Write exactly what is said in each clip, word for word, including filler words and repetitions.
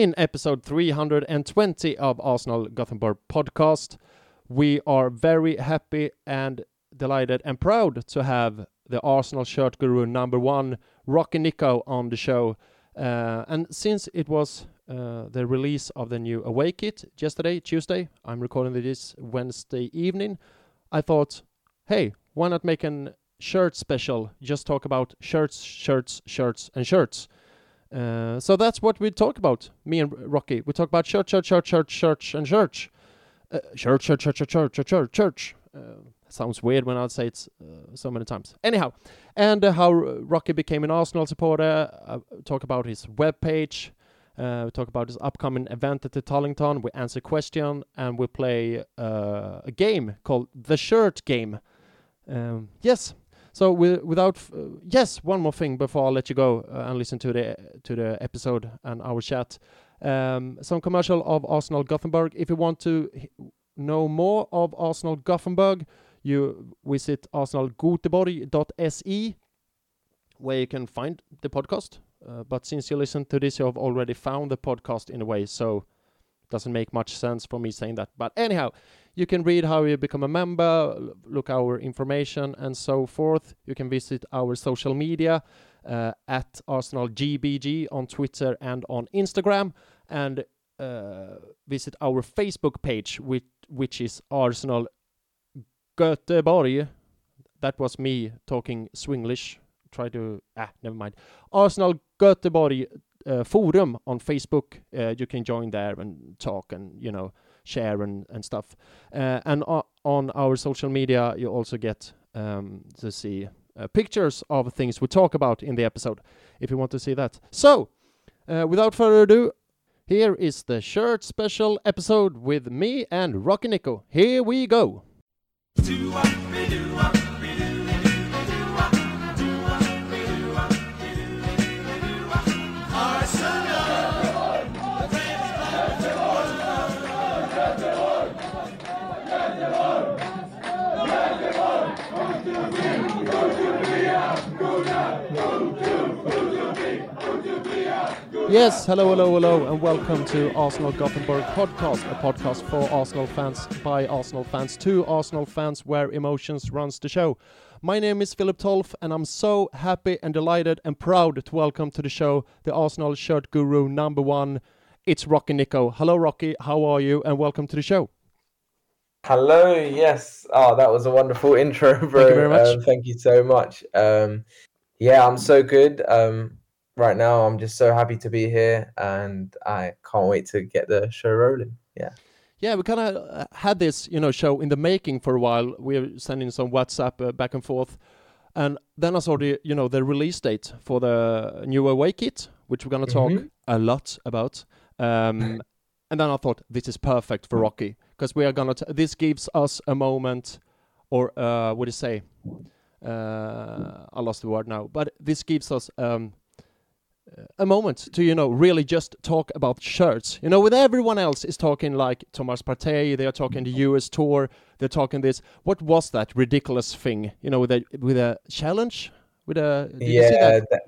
in episode three hundred twenty of Arsenal Gothenburg podcast. We are very happy and delighted and proud to have the Arsenal shirt guru number one, Rocky Nico, on the show. Uh, and since it was uh, the release of the new away kit yesterday, Tuesday, I'm recording this Wednesday evening, I thought, hey, why not make an shirt special? Just talk about shirts, shirts, shirts, and shirts. Uh, so that's what we talk about, me and Rocky. We talk about church, church, church, church, church, and church. Uh, church, church, church, church, church, church, church. Uh, sounds weird when I say it uh, so many times. Anyhow, and uh, how Rocky became an Arsenal supporter. Uh, talk about his webpage. Uh, we talk about his upcoming event at the Tollington. We answer question and we play uh, a game called the Shirt Game. Um, yes. So we, without f- uh, yes, one more thing before I let you go uh, and listen to the to the episode and our chat. Um, some commercial of Arsenal Gothenburg. If you want to h- know more of Arsenal Gothenburg, you visit arsenal gothenburg dot s e, where you can find the podcast. Uh, but since you listen to this, you have already found the podcast in a way, so it doesn't make much sense for me saying that. But anyhow. You can read how you become a member, look our information and so forth. You can visit our social media uh, at Arsenal G B G on Twitter and on Instagram, and uh, visit our Facebook page, which, which is Arsenal Gothenburg. That was me talking Swinglish. Try to... Ah, never mind. Arsenal Gothenburg uh, Forum on Facebook. Uh, you can join there and talk and, you know, share and, and stuff. Uh, and o- on our social media, you also get um, to see uh, pictures of things we talk about in the episode, if you want to see that. So, uh, without further ado, here is the shirt special episode with me and Rocky Nico. Here we go! Yes, hello, hello, hello, and welcome to Arsenal Gothenburg podcast, a podcast for Arsenal fans, by Arsenal fans, to Arsenal fans, where emotions runs the show. My name is Philip Tolf, and I'm so happy and delighted and proud to welcome to the show the Arsenal shirt guru number one. It's Rocky Nico. Hello, Rocky. How are you? And welcome to the show. Hello. Yes. Oh, that was a wonderful intro, bro. Thank you very much. Um, thank you so much. Um, yeah, I'm so good. Um, Right now, I'm just so happy to be here, and I can't wait to get the show rolling. Yeah, yeah, we kind of uh, had this, you know, show in the making for a while. We were sending some WhatsApp uh, back and forth, and then I saw the, you know, the release date for the new away kit, which we're gonna talk mm-hmm. a lot about. Um, and then I thought this is perfect for Rocky because we are gonna. T- this gives us a moment, or uh, what do you say? Uh, I lost the word now, but this gives us. Um, a moment to, you know, really just talk about shirts. You know, with everyone else is talking like Thomas Partey, they are talking the U S tour, they're talking this. What was that ridiculous thing? You know, with a with a challenge? With a did yeah, you see that? The,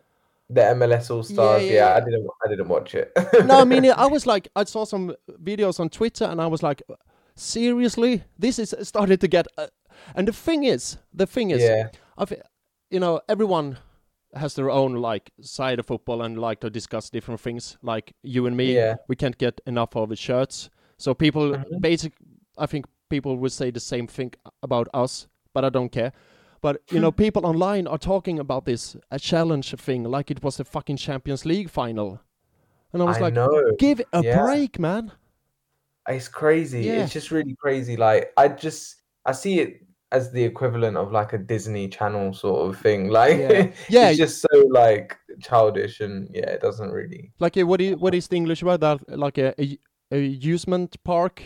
the M L S All Stars. Yeah, yeah, yeah. yeah, I didn't I didn't watch it. No, I mean, I was like, I saw some videos on Twitter and I was like, seriously? This is started to get... Uh, and the thing is, the thing is, yeah. I th- you know, everyone... has their own like side of football and like to discuss different things. Like you and me, yeah. we can't get enough of the shirts. So people, mm-hmm. basic, I think people would say the same thing about us, but I don't care. But you know, people online are talking about this a challenge thing, like it was a fucking Champions League final. And I was I like, know. give it a yeah. break, man. It's crazy. Yeah. It's just really crazy. Like I just, I see it. As the equivalent of like a Disney Channel sort of thing, like yeah, yeah. it's just so like childish and yeah, it doesn't really like what is what is the English word that like a, a, a amusement park,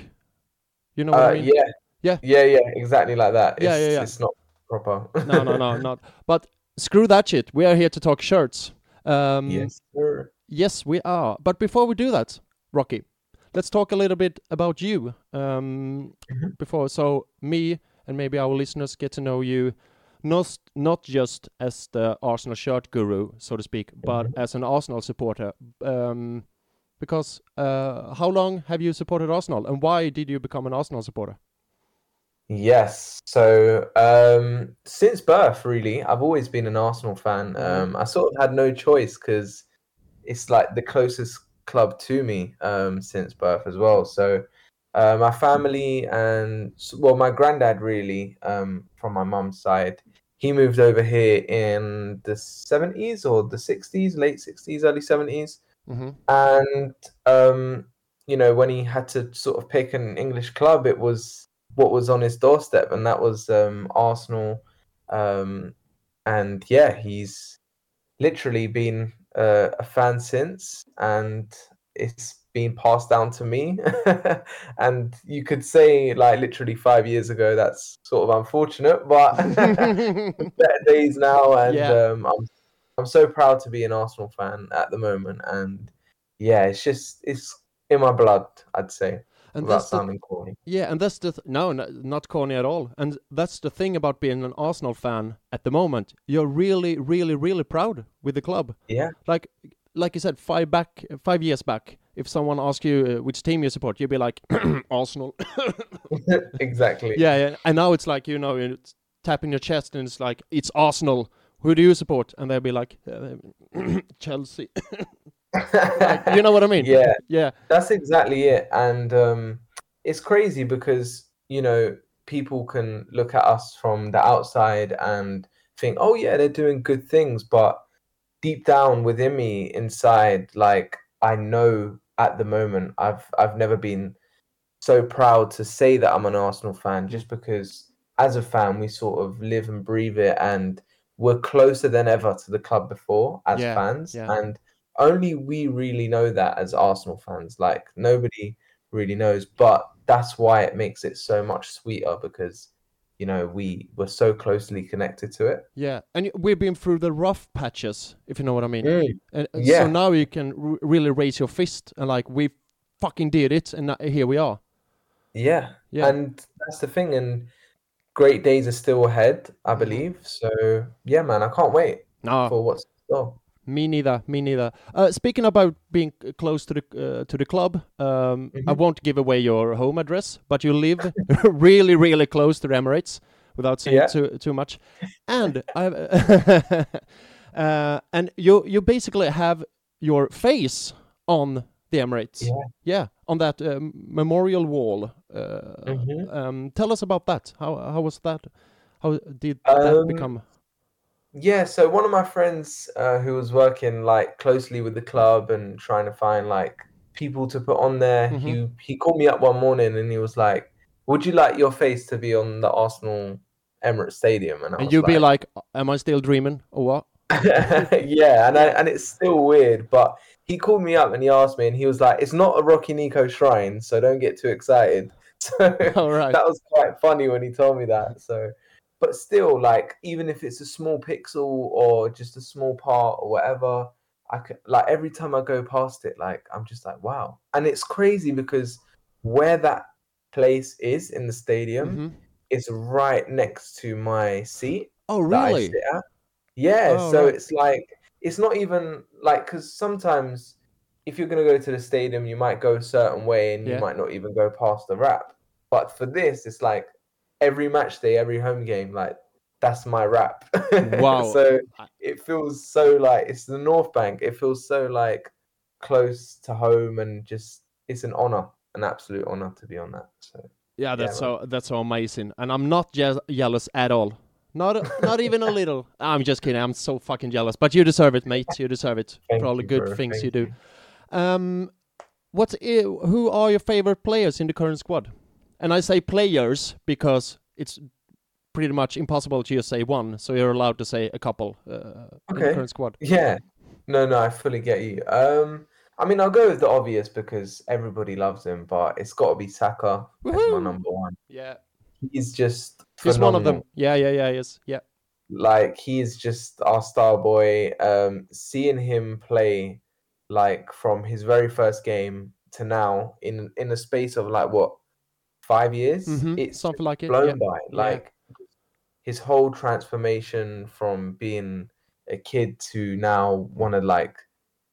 you know? What uh, I mean? Yeah, yeah, yeah, yeah, exactly like that. It's, yeah, yeah, yeah. It's not proper. no, no, no, not. But screw that shit. We are here to talk shirts. Um, yes, sir. Yes, we are. But before we do that, Rocky, let's talk a little bit about you. Um, mm-hmm. before so me. And maybe our listeners get to know you, not, not just as the Arsenal shirt guru, so to speak, but mm-hmm. as an Arsenal supporter. Um, because uh, how long have you supported Arsenal, and why did you become an Arsenal supporter? Yes, so um, since birth, really, I've always been an Arsenal fan. Um, I sort of had no choice because it's like the closest club to me um, since birth as well. So uh, my family and, well, my granddad really, um, from my mum's side, he moved over here in the seventies or the sixties, late sixties, early seventies. Mm-hmm. And, um, you know, when he had to sort of pick an English club, it was what was on his doorstep. And that was um, Arsenal. Um, and, yeah, he's literally been uh, a fan since. And it's been passed down to me. And you could say, like, literally five years ago, that's sort of unfortunate. But better days now. And yeah. um, I'm I'm so proud to be an Arsenal fan at the moment. And yeah, it's just, it's in my blood, I'd say, and without that's sounding the, corny. Yeah, and that's the, th- no, no, not corny at all. And that's the thing about being an Arsenal fan at the moment. You're really, really, really proud with the club. Yeah. Like, like you said, five back, five years back, if someone asks you uh, which team you support, you'd be like, Arsenal. Exactly. Yeah, yeah. And now it's like, you know, it's tapping your chest and it's like, it's Arsenal. Who do you support? And they'll be like, uh, Chelsea. Like, you know what I mean? Yeah. Yeah. That's exactly it. And um, it's crazy because, you know, people can look at us from the outside and think, oh, yeah, they're doing good things. But deep down within me, inside, like, I know at the moment I've I've never been so proud to say that I'm an Arsenal fan, just because as a fan, we sort of live and breathe it, and we're closer than ever to the club before as yeah, fans. Yeah. And only we really know that as Arsenal fans. Like, nobody really knows. But that's why it makes it so much sweeter, because, you know, we were so closely connected to it. Yeah. And we've been through the rough patches, if you know what I mean. Mm. And yeah. So now you can r- really raise your fist and, like, we fucking did it. And here we are. Yeah. Yeah. And that's the thing. And great days are still ahead, I believe. So, yeah, man, I can't wait no. for what's oh. Me neither, me neither. Uh, speaking about being close to the uh, to the club, um, mm-hmm. I won't give away your home address, but you live really, really close to the Emirates, without saying yeah. too too much. And I uh, and you you basically have your face on the Emirates, yeah, yeah on that um, memorial wall. Uh, mm-hmm. um, tell us about that. How how was that? How did um, that become? Yeah, so one of my friends uh, who was working like closely with the club and trying to find like people to put on there, mm-hmm. he he called me up one morning and he was like, "Would you like your face to be on the Arsenal Emirates Stadium?" And, I and you'd like, be like, "Am I still dreaming or what?" Yeah, and I, and it's still weird, but he called me up and he asked me, and he was like, "It's not a Rocky Nico shrine, so don't get too excited." So all right. That was quite funny when he told me that. So, but still, like, even if it's a small pixel or just a small part or whatever, I could, like, every time I go past it, like, I'm just like, wow. And it's crazy because where that place is in the stadium, mm-hmm. is right next to my seat. Oh, really? That I sit at. Yeah, oh, so right. It's like, it's not even like, because sometimes if you're going to go to the stadium, you might go a certain way and yeah. you might not even go past the wrap. But for this, it's like every match day, every home game, like that's my wrap. Wow. So it feels so like it's the North Bank. It feels so like close to home, and just it's an honor, an absolute honor to be on that. So yeah, that's yeah, so man. That's so amazing. And I'm not je- jealous at all. Not not even a little. I'm just kidding. I'm so fucking jealous. But you deserve it, mate. You deserve it Thank for all the good bro. things Thank you do. You. Um, what's it, who are your favorite players in the current squad? And I say players because it's pretty much impossible to just say one. So you're allowed to say a couple uh, okay. in the current squad. Yeah. No, no, I fully get you. Um, I mean, I'll go with the obvious because everybody loves him, but it's got to be Saka. Woohoo! That's my number one. Yeah. He's just phenomenal. He's one of them. Yeah, yeah, yeah, yes. Yeah. Like, he's just our star boy. Um, seeing him play, like, from his very first game to now in in a space of, like, what, five years? Mm-hmm. It's something like it. Blown yeah. by. Like, yeah. his whole transformation from being a kid to now one of, like,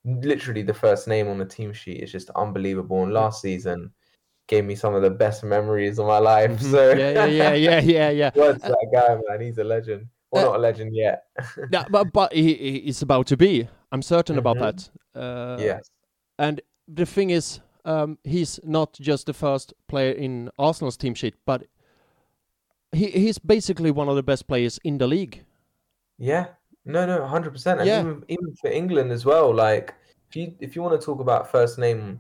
literally the first name on the team sheet is just unbelievable. And last season gave me some of the best memories of my life. So yeah, yeah, yeah, yeah, yeah. yeah. Words uh, that guy, man. He's a legend. Well, uh, not a legend yet. yeah, but but he, he is about to be. I'm certain mm-hmm. about that. Uh, yes. And the thing is, um, he's not just the first player in Arsenal's team sheet, but he he's basically one of the best players in the league. Yeah. No, no, one hundred percent. And yeah. even, even for England as well. Like, if you if you want to talk about first name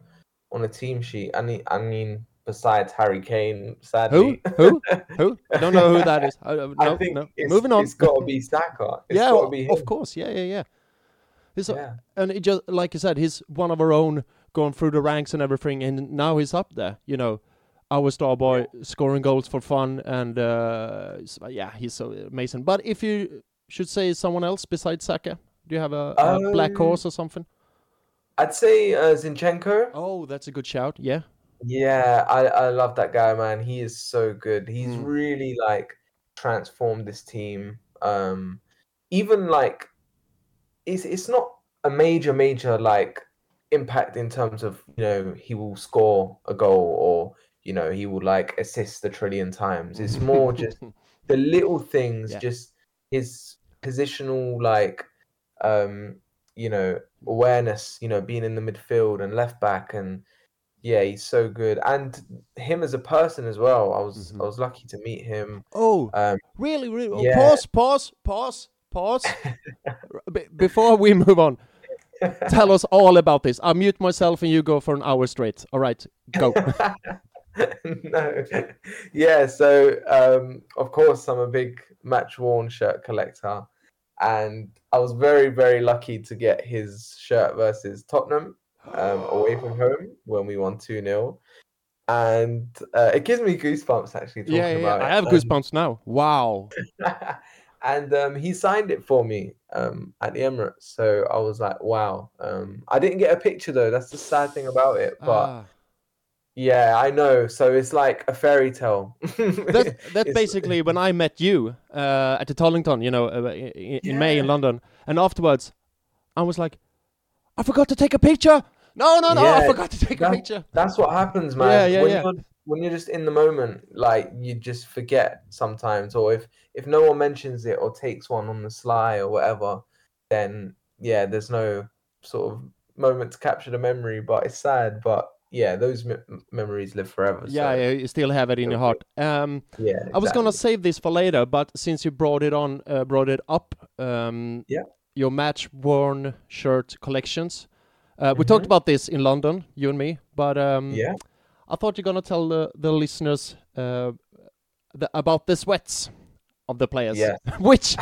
on a team sheet, I mean, I mean, besides Harry Kane, sadly. Who? Who? Who? I don't know who that is. I, no, I think no. it's, Moving on. It's got to be Saka. It's yeah, got to be him. Of course. Yeah, yeah, yeah. He's yeah. A, and it just like I said, he's one of our own, going through the ranks and everything, and now he's up there. You know, our star boy, yeah. scoring goals for fun, and uh, yeah, he's so amazing. But if you should say someone else besides Saka. Do you have a, a um, black horse or something? I'd say uh, Zinchenko. Oh, that's a good shout. Yeah. Yeah, I, I love that guy, man. He is so good. He's mm. really, like, transformed this team. Um, even, like, it's it's not a major, major, like, impact in terms of, you know, he will score a goal or, you know, he will, like, assist a trillion times. It's more just the little things, yeah. just... his positional, like, um, you know, awareness, you know, being in the midfield and left back, and yeah, he's so good. And him as a person as well. I was mm-hmm. I was lucky to meet him. Oh, um, really, really. Yeah. Pause, pause, pause, pause. Be- before we move on, tell us all about this. I'll mute myself, and you go for an hour straight. All right, go. No, yeah. So um, of course, I'm a big match-worn shirt collector, and I was very, very lucky to get his shirt versus Tottenham um, away from home when we won two nil, and uh, it gives me goosebumps actually talking yeah, yeah, about yeah. it. I have um, goosebumps now. Wow. And um, he signed it for me um, at the Emirates, so I was like, wow. Um, I didn't get a picture though. That's the sad thing about it, but. Ah. Yeah, I know. So it's like a fairy tale. that that basically when I met you uh, at the Tollington, you know, uh, in, in yeah. May in London, and afterwards, I was like, I forgot to take a picture. No, no, no, yeah, I forgot to take that, a picture. That's what happens, man. Yeah, yeah, when, yeah. You're, when you're just in the moment, like you just forget sometimes, or if if no one mentions it or takes one on the sly or whatever, then yeah, there's no sort of moment to capture the memory. But it's sad, but. Yeah, those me- memories live forever. So. Yeah, yeah, you still have it in your heart. Um, yeah, exactly. I was gonna save this for later, but since you brought it on, uh, brought it up, um, yeah. your match-worn shirt collections. Uh, we mm-hmm. talked about this in London, you and me, but um, yeah. I thought you're gonna tell the, the listeners uh, the, about the sweats of the players. Yeah. Which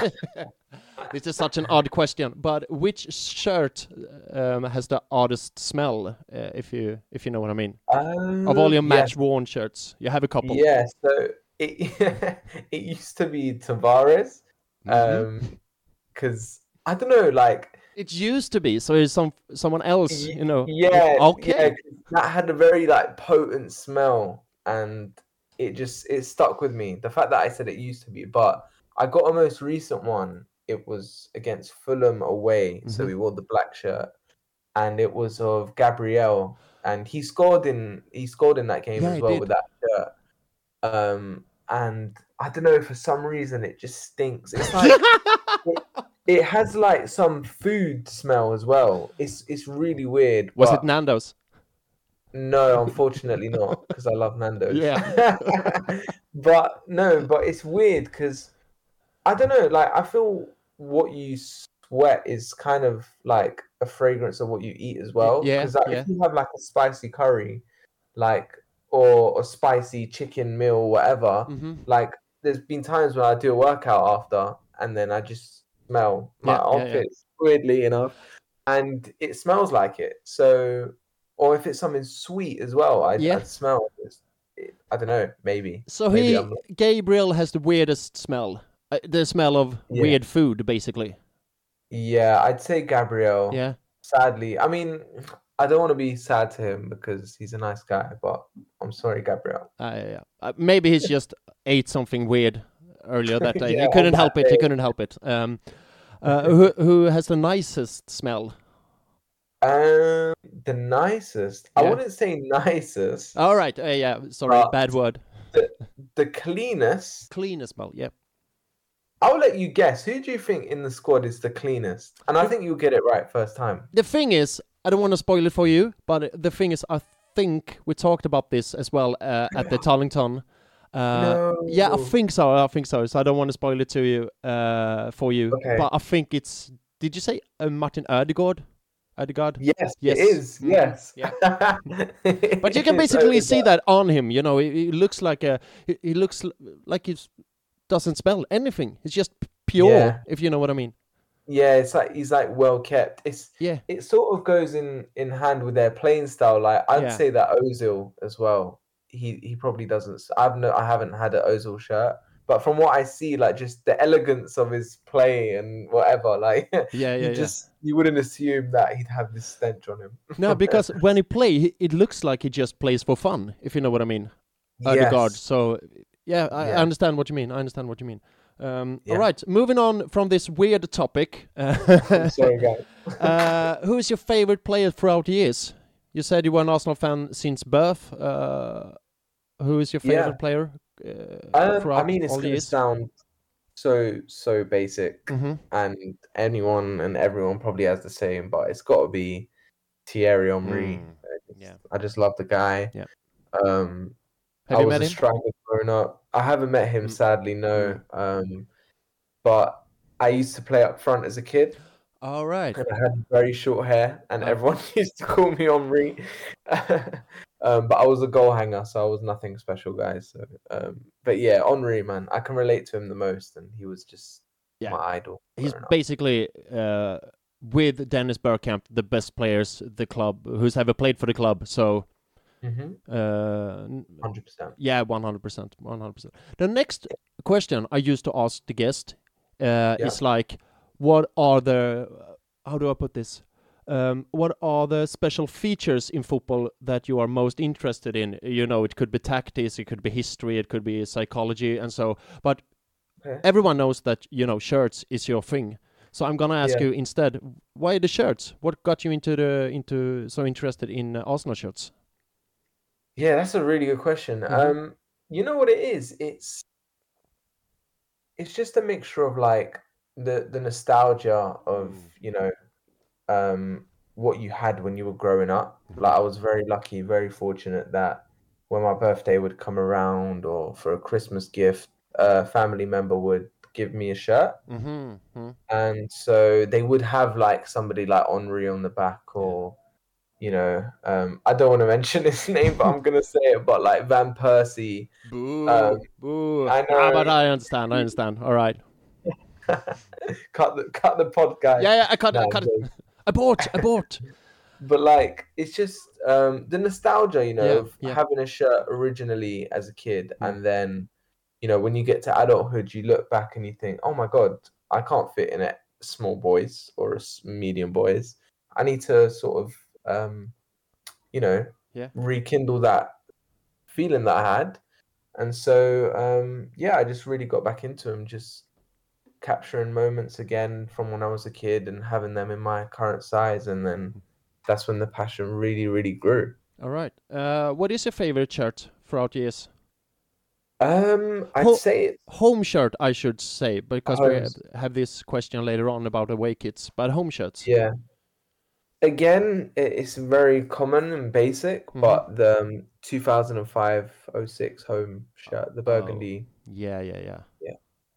this is such an odd question, but which shirt um, has the oddest smell? Uh, if you if you know what I mean, um, of all your match worn yes. shirts, you have a couple. Yeah, so it it used to be Tavares, mm-hmm. um, because I don't know, like it used to be. So it's some someone else, you know. Yeah, okay. Yeah, that had a very like potent smell, and it just it stuck with me. The fact that I said it used to be, but I got a most recent one. It was against Fulham away, mm-hmm. so we wore the black shirt, and it was of Gabriel, and he scored in he scored in that game yeah, as well with that shirt. Um, and I don't know, for some reason it just stinks. It's like it, it has like some food smell as well. It's it's really weird. Was it Nando's? No, unfortunately not, because I love Nando's. Yeah, but no, but it's weird because. I don't know, like, I feel what you sweat is kind of, like, a fragrance of what you eat as well. Yeah, Because like, yeah. if you have, like, a spicy curry, like, or a spicy chicken meal or whatever, mm-hmm. like, there's been times when I do a workout after, and then I just smell my yeah, outfits, yeah, yeah. weirdly enough, and it smells like it. So, or if it's something sweet as well, I, yeah. I smell it. I don't know, maybe. So maybe he, I'm... Gabriel has the weirdest smell. The smell of yeah. weird food, basically. Yeah, I'd say Gabriel. Yeah. Sadly. I mean, I don't want to be sad to him because he's a nice guy, but I'm sorry, Gabriel. Uh, yeah. uh, maybe he's just ate something weird earlier that day. yeah, he couldn't help day. it. He couldn't help it. Um, uh, who, who has the nicest smell? Um, the nicest. Yeah. I wouldn't say nicest. All right. Uh, yeah. Sorry, bad word. The, the cleanest. Cleanest, well, yeah. I'll let you guess. Who do you think in the squad is the cleanest? And I think you'll get it right first time. The thing is, I don't want to spoil it for you, but the thing is, I think we talked about this as well uh, at the Tollington. Uh, no. Yeah, I think so. I think so. So I don't want to spoil it to you, uh, for you. Okay. But I think it's. Did you say uh, Martin Ødegaard? Ødegaard? Yes, yes, it is. Yes. Yeah. But you can basically see that on him. You know, he, he looks like a. He, he looks like he doesn't smell anything. It's just pure, yeah. If you know what I mean. Yeah, it's like he's like well kept. It's yeah. It sort of goes in, in hand with their playing style. Like I'd yeah. say that Ozil as well. He he probably doesn't. I've no. I haven't had an Ozil shirt, but from what I see, like just the elegance of his play and whatever, like yeah, yeah, you yeah. just you wouldn't assume that he'd have this stench on him. No, because when he plays, it looks like he just plays for fun, if you know what I mean. Yes. Odegaard. So yeah, I, yeah. I understand what you mean. I understand what you mean. Um, yeah. All right, moving on from this weird topic. I'm sorry, guys. uh, who is your favorite player throughout the years? You said you were an Arsenal fan since birth. Uh, Who is your favorite yeah. player? Uh, um, I mean, it's going to sound so, so basic. Mm-hmm. And anyone and everyone probably has the same, but it's got to be Thierry Henry. Mm. Yeah. I just love the guy. Yeah. Um, Have I you was met a him? Striker growing up. I haven't met him, mm. sadly, no. Um, but I used to play up front as a kid. All right. And I had very short hair, and oh. everyone used to call me Henry. Um, but I was a goal hanger, so I was nothing special, guys. So, um, but yeah, Henry, man, I can relate to him the most, and he was just yeah. my idol. He's basically, uh, with Dennis Bergkamp, the best players the club who's ever played for the club. So, mm-hmm. uh, one hundred percent. Yeah, one hundred percent, one hundred percent. The next question I used to ask the guest uh, yeah. is like, what are the? How do I put this? Um, what are the special features in football that you are most interested in? You know, it could be tactics, it could be history, it could be psychology, and so. But okay. everyone knows that, you know, shirts is your thing. So I'm gonna ask yeah. you instead, why the shirts? What got you into the into so interested in uh, Arsenal shirts? Yeah, that's a really good question. Mm-hmm. Um, you know what it is? It's it's just a mixture of like the the nostalgia of mm. you know. Um, what you had when you were growing up. Like I was very lucky, very fortunate that when my birthday would come around or for a Christmas gift, a family member would give me a shirt. Mm-hmm. Mm-hmm. And so they would have like somebody like Henry on the back or, you know, um, I don't want to mention his name, but I'm going to say it, but like Van Persie. Boo, um, boo. I know. Ah, but I understand, I understand. All right. cut the cut the pod, guys. Yeah, yeah, I cut, no, I cut it. Abort, abort. But like, it's just um, the nostalgia, you know, yeah, of yeah. having a shirt originally as a kid. Mm. And then, you know, when you get to adulthood, you look back and you think, oh my God, I can't fit in a small boys or a medium boys. I need to sort of, um, you know, yeah. rekindle that feeling that I had. And so, um, yeah, I just really got back into them, just capturing moments again from when I was a kid and having them in my current size, and then that's when the passion really, really grew. All right. Uh, what is your favorite shirt throughout years? Um, I'd Ho- say it's... home shirt, I should say, because home. we have this question later on about away kits, but home shirts. Yeah. Again, it's very common and basic, mm-hmm. but the um, two thousand five oh six home shirt, the burgundy. Oh. Yeah, yeah, yeah. Yeah.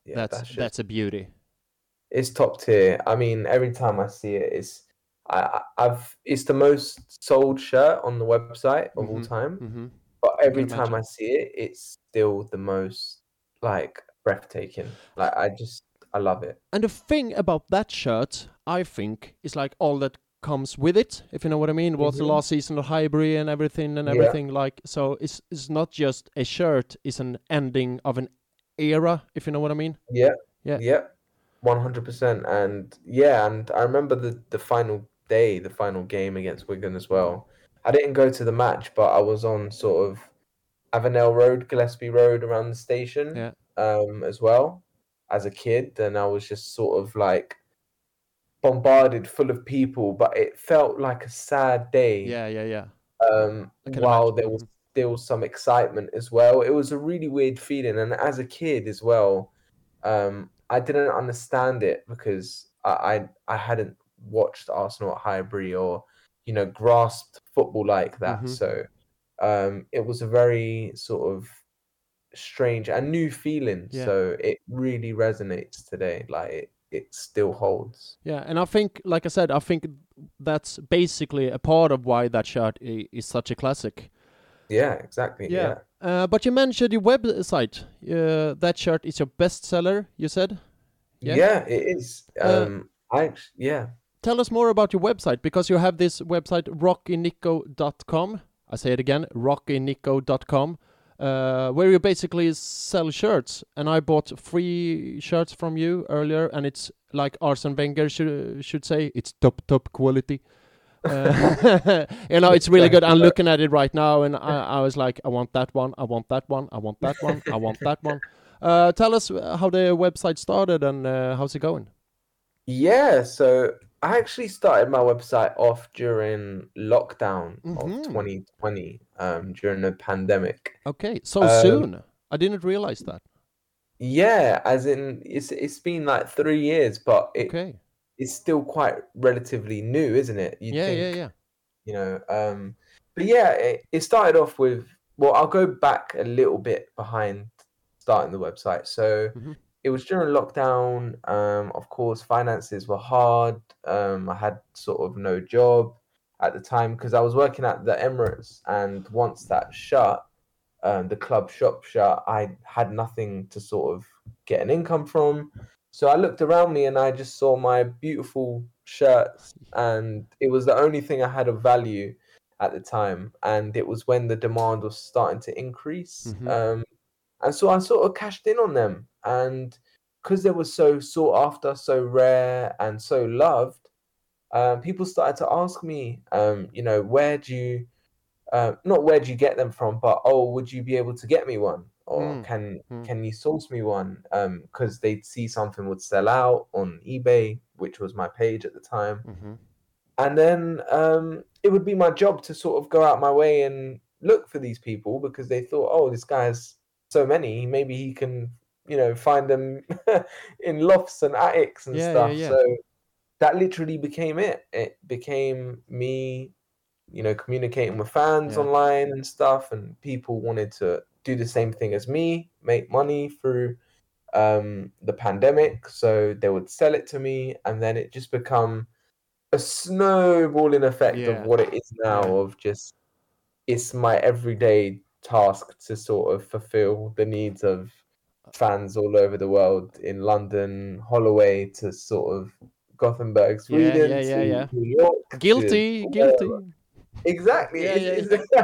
Yeah, that's that's, just, that's a beauty. It's top tier. I mean, every time I see it, it's I, I've it's the most sold shirt on the website of mm-hmm. all time. Mm-hmm. But every I time imagine. I see it, it's still the most like breathtaking. Like I just I love it. And the thing about that shirt, I think, is like all that comes with it. If you know what I mean, mm-hmm. was the last season of Highbury and everything and everything yeah. like. So it's it's not just a shirt. It's an ending of an era, if you know what I mean. Yeah, yeah, yeah, one hundred percent. And yeah, and I remember the the final day, the final game against Wigan as well. I didn't go to the match, but I was on sort of Avenel Road, Gillespie Road, around the station, yeah. um, as well as a kid, and I was just sort of like bombarded full of people, but it felt like a sad day. Yeah, yeah, yeah. Um, while imagine. there was still some excitement as well. It was a really weird feeling. And as a kid as well, um, I didn't understand it because I, I, I hadn't watched Arsenal at Highbury or, you know, grasped football like that. Mm-hmm. So um, it was a very sort of strange and new feeling. Yeah. So it really resonates today. Like it, it still holds. Yeah, and I think, like I said, I think that's basically a part of why that shirt is such a classic. Yeah, exactly. Yeah. yeah. Uh, but you mentioned your website. Uh, that shirt is your bestseller, you said? Yeah, yeah it is. Um, uh, I Yeah. Tell us more about your website, because you have this website, rocky nico dot com. I say it again, rocky nico dot com. Uh, where you basically sell shirts, and I bought three shirts from you earlier, and it's like Arsene Wenger should should say, it's top top quality. Uh, you know, it's really good. I'm looking at it right now, and I, I was like, I want that one, I want that one, I want that one, I want that one. Uh, tell us how the website started and uh, how's it going? Yeah, so I actually started my website off during lockdown mm-hmm. of twenty twenty, um, during the pandemic. Okay, so um, soon. I didn't realize that. Yeah, as in, it's it's been like three years, but it, okay. it's still quite relatively new, isn't it? You'd yeah, think, yeah, yeah. You know, um, but yeah, it, it started off with, well, I'll go back a little bit behind starting the website. So... Mm-hmm. It was during lockdown. Um, of course, finances were hard. Um, I had sort of no job at the time because I was working at the Emirates. And once that shut, um, the club shop shut, I had nothing to sort of get an income from. So I looked around me and I just saw my beautiful shirts. And it was the only thing I had of value at the time. And it was when the demand was starting to increase. Mm-hmm. Um, and so I sort of cashed in on them. And because they were so sought after, so rare and so loved, um, people started to ask me, um, you know, where do you, uh, not where do you get them from, but, oh, would you be able to get me one? Or mm. can mm. can you source me one? Because um, they'd see something would sell out on eBay, which was my page at the time. Mm-hmm. And then um, it would be my job to sort of go out my way and look for these people because they thought, oh, this guy has so many, maybe he can... you know, find them in lofts and attics and yeah, stuff. Yeah, yeah. So that literally became it. It became me, you know, communicating with fans yeah. online and stuff. And people wanted to do the same thing as me, make money through um, the pandemic. So they would sell it to me. And then it just become a snowballing effect yeah. of what it is now yeah. of just, it's my everyday task to sort of fulfill the needs of fans all over the world, in London, Holloway, to sort of Gothenburg, Sweden, yeah, yeah, yeah, yeah. to New York. Guilty, to, guilty. Um, exactly. Yeah, yeah, exactly.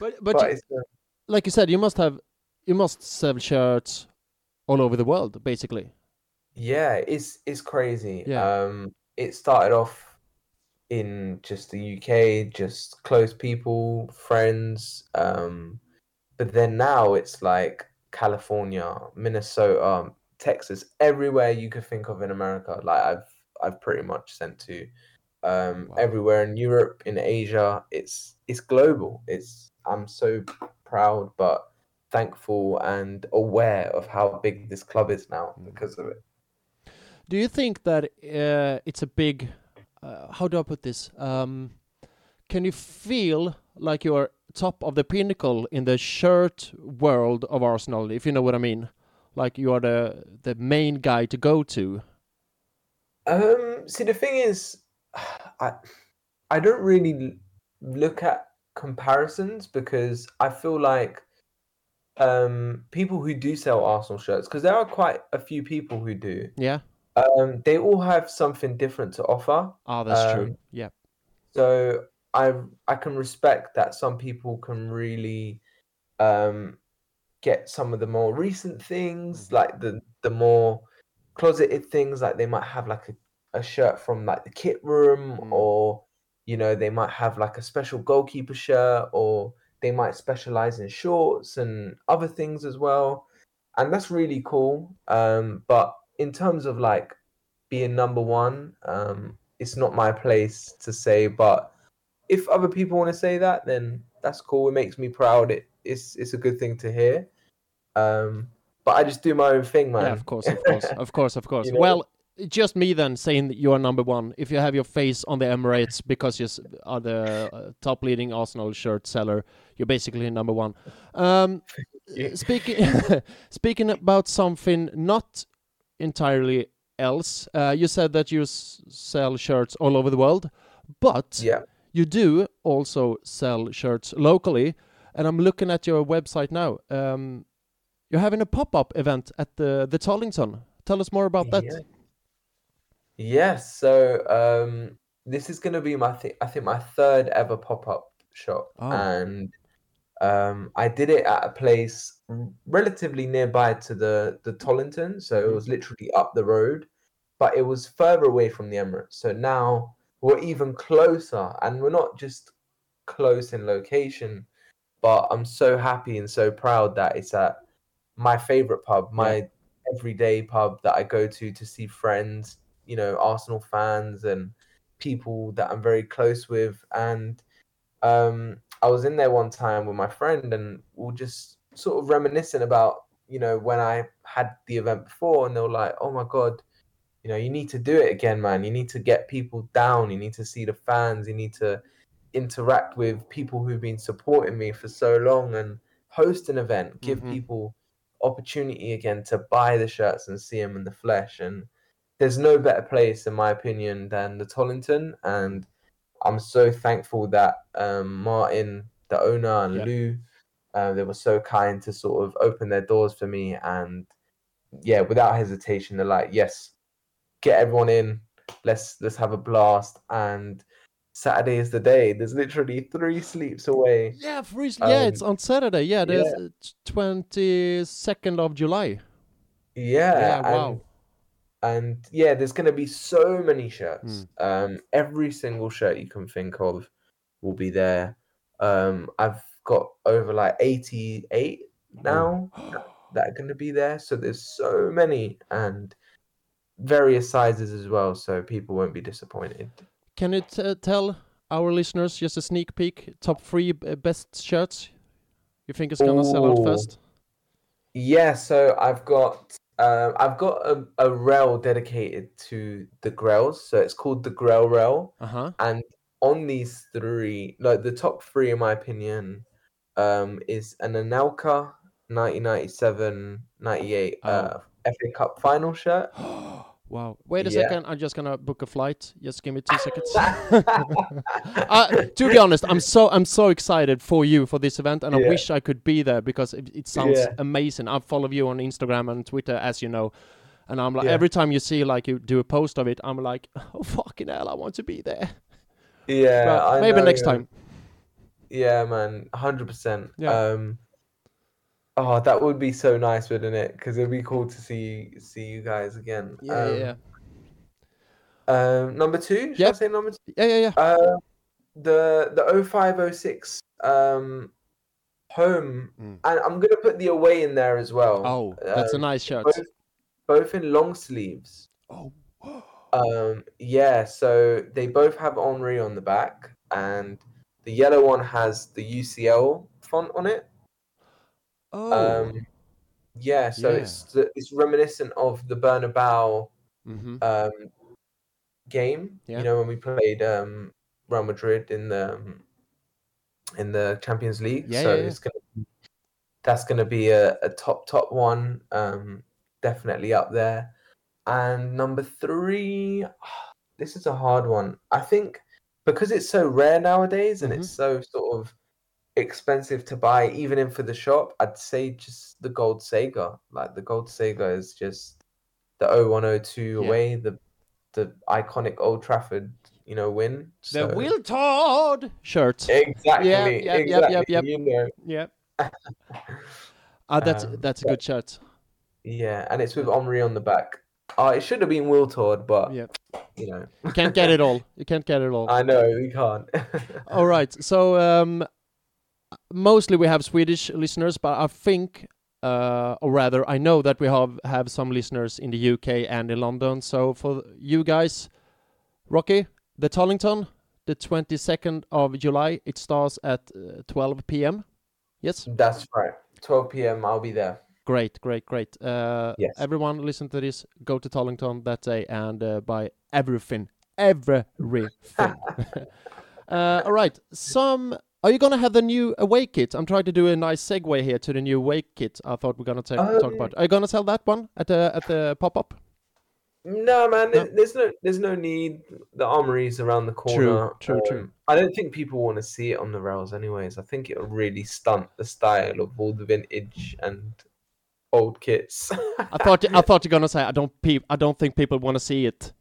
but but, but you, uh, like you said, you must have, you must sell shirts all over the world, basically. Yeah, it's it's crazy. Yeah. Um, it started off in just the U K, just close people, friends. Um, but then now it's like California, Minnesota, Texas, everywhere you could think of in America. Like I've, I've pretty much sent to um, wow. everywhere in Europe, in Asia. It's, it's global. It's, I'm so proud, but thankful and aware of how big this club is now because of it. Do you think that uh, it's a big, uh, how do I put this? Um, can you feel like you are top of the pinnacle in the shirt world of Arsenal, if you know what I mean? Like you are the the main guy to go to. Um, see, the thing is, I I don't really look at comparisons because I feel like um, people who do sell Arsenal shirts, because there are quite a few people who do. Yeah. Um, they all have something different to offer. Ah, oh, that's um, true. Yeah. So I I can respect that some people can really um, get some of the more recent things, like the, the more closeted things, like they might have like a, a shirt from like the kit room, or, you know, they might have like a special goalkeeper shirt, or they might specialize in shorts and other things as well. And that's really cool. Um, but in terms of like being number one, um, it's not my place to say, but if other people want to say that, then that's cool. It makes me proud. It, it's it's a good thing to hear. Um, but I just do my own thing, man. Yeah, of course, of course, of course, of course. You know? Well, just me then saying that you are number one. If you have your face on the Emirates because you are the top leading Arsenal shirt seller, you're basically number one. Um, speaking speaking about something not entirely else, uh, you said that you s- sell shirts all over the world, but yeah. you do also sell shirts locally. And I'm looking at your website now. Um, you're having a pop-up event at the, the Tollington. Tell us more about that. Yeah. Yes, so um, this is going to be my th- I think my third ever pop-up shop, oh. and um, I did it at a place relatively nearby to the the Tollington, so it was literally up the road, but it was further away from the Emirates. So now we're even closer, and we're not just close in location, but I'm so happy and so proud that it's at my favorite pub, my yeah. everyday pub that I go to to see friends. You know, Arsenal fans and people that I'm very close with. And um, I was in there one time with my friend and we were just sort of reminiscing about, you know, when I had the event before, and they were like, oh my God, you know, you need to do it again, man. You need to get people down. You need to see the fans. You need to interact with people who've been supporting me for so long and host an event, mm-hmm. give people opportunity again to buy the shirts and see them in the flesh. And there's no better place, in my opinion, than the Tollington. And I'm so thankful that um, Martin, the owner, and yeah. Lou, uh, they were so kind to sort of open their doors for me. And yeah, without hesitation, they're like, yes, get everyone in. Let's let's have a blast. And Saturday is the day. There's literally three sleeps away. Yeah, three sleeps. Um, yeah, it's on Saturday. Yeah, there's yeah. twenty-second of July. Yeah. Yeah, wow. And, And yeah, there's going to be so many shirts. Mm. Um, every single shirt you can think of will be there. Um, I've got over like eighty-eight now that are going to be there. So there's so many and various sizes as well. So people won't be disappointed. Can you t- tell our listeners just a sneak peek? Top three best shirts you think is going to sell out first? Yeah, so I've got... Uh, I've got a, a rail dedicated to the Grails, so it's called the Grail Rail. Uh-huh. And on these three, like the top three, in my opinion, um, is an Anelka nineteen ninety-seven ninety-eight oh. uh, F A Cup final shirt. Wow! Wait a yeah. second, I'm just gonna book a flight. Just give me two seconds. uh, to be honest, I'm so I'm so excited for you for this event, and yeah. I wish I could be there because it, it sounds yeah. amazing. I follow you on Instagram and Twitter, as you know, and I'm like yeah. every time you see like you do a post of it, I'm like, oh fucking hell, I want to be there. Yeah, but I maybe know, next yeah. time. Yeah, man, one hundred percent. Yeah. Um, Oh, that would be so nice, wouldn't it? Because it'd be cool to see see you guys again. Yeah, um, yeah. Um, number two, should yep. I say number two? Yeah, yeah, yeah. Uh, the the oh five oh six um home, mm. and I'm gonna put the away in there as well. Oh, that's um, a nice shirt. Both, both in long sleeves. Oh. um, yeah. So they both have Henry on the back, and the yellow one has the U C L font on it. Oh. Um, yeah, so yeah. it's it's reminiscent of the Bernabeu mm-hmm. um, game. Yeah. You know, when we played um, Real Madrid in the in the Champions League. Yeah, so yeah, it's yeah. gonna that's gonna be a, a top top one, um, definitely up there. And number three, oh, this is a hard one. I think because it's so rare nowadays, and mm-hmm. it's so sort of expensive to buy, even in for the shop, I'd say just the gold Sega. Like the gold Sega is just the oh one oh two yeah. away, the the iconic Old Trafford, you know, win. So. The Wiltord shirt. Exactly. Yeah, yeah, exactly. Yep, yep, yep. You know. Yeah. uh, that's um, that's a good shirt. Yeah, and it's with Omri on the back. Uh, it should have been Wiltord, but yeah. you know, you can't get it all. You can't get it all. I know we can't. All right, so um. Mostly we have Swedish listeners, but I think Uh, or rather, I know that we have, have some listeners in the U K and in London. So for you guys, Rocky, the Tollington, the twenty-second of July, it starts at uh, twelve p.m. Yes? That's right. twelve p.m. I'll be there. Great, great, great. Uh, yes. Everyone listen to this. Go to Tollington that day and uh, buy everything. Everything. uh, all right. Some... Are you going to have the new away kit? I'm trying to do a nice segue here to the new away kit. I thought we we're going to um, talk about. Are you going to sell that one at the at the pop up? No, man. No? There's no there's no need. The armory's around the corner. True, true, um, true. I don't think people want to see it on the rails, anyways. I think it'll really stunt the style of all the vintage and old kits. I thought I thought you're going to say I don't pe- I don't think people want to see it.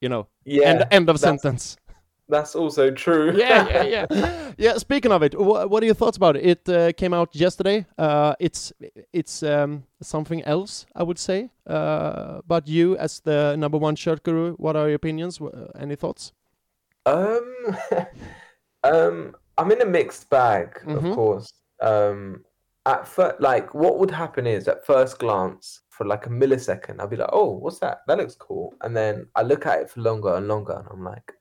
You know. Yeah. End, end of sentence. That's also true. yeah, yeah, yeah. Yeah. Speaking of it, wh- what are your thoughts about it? It uh, came out yesterday. Uh, it's it's um, something else, I would say. Uh, but you, as the number one shirt guru, what are your opinions? Uh, any thoughts? Um, um, I'm in a mixed bag, mm-hmm. of course. Um, at fir- like, what would happen is, at first glance, for like a millisecond, I'll be like, "Oh, what's that? That looks cool." And then I look at it for longer and longer, and I'm like,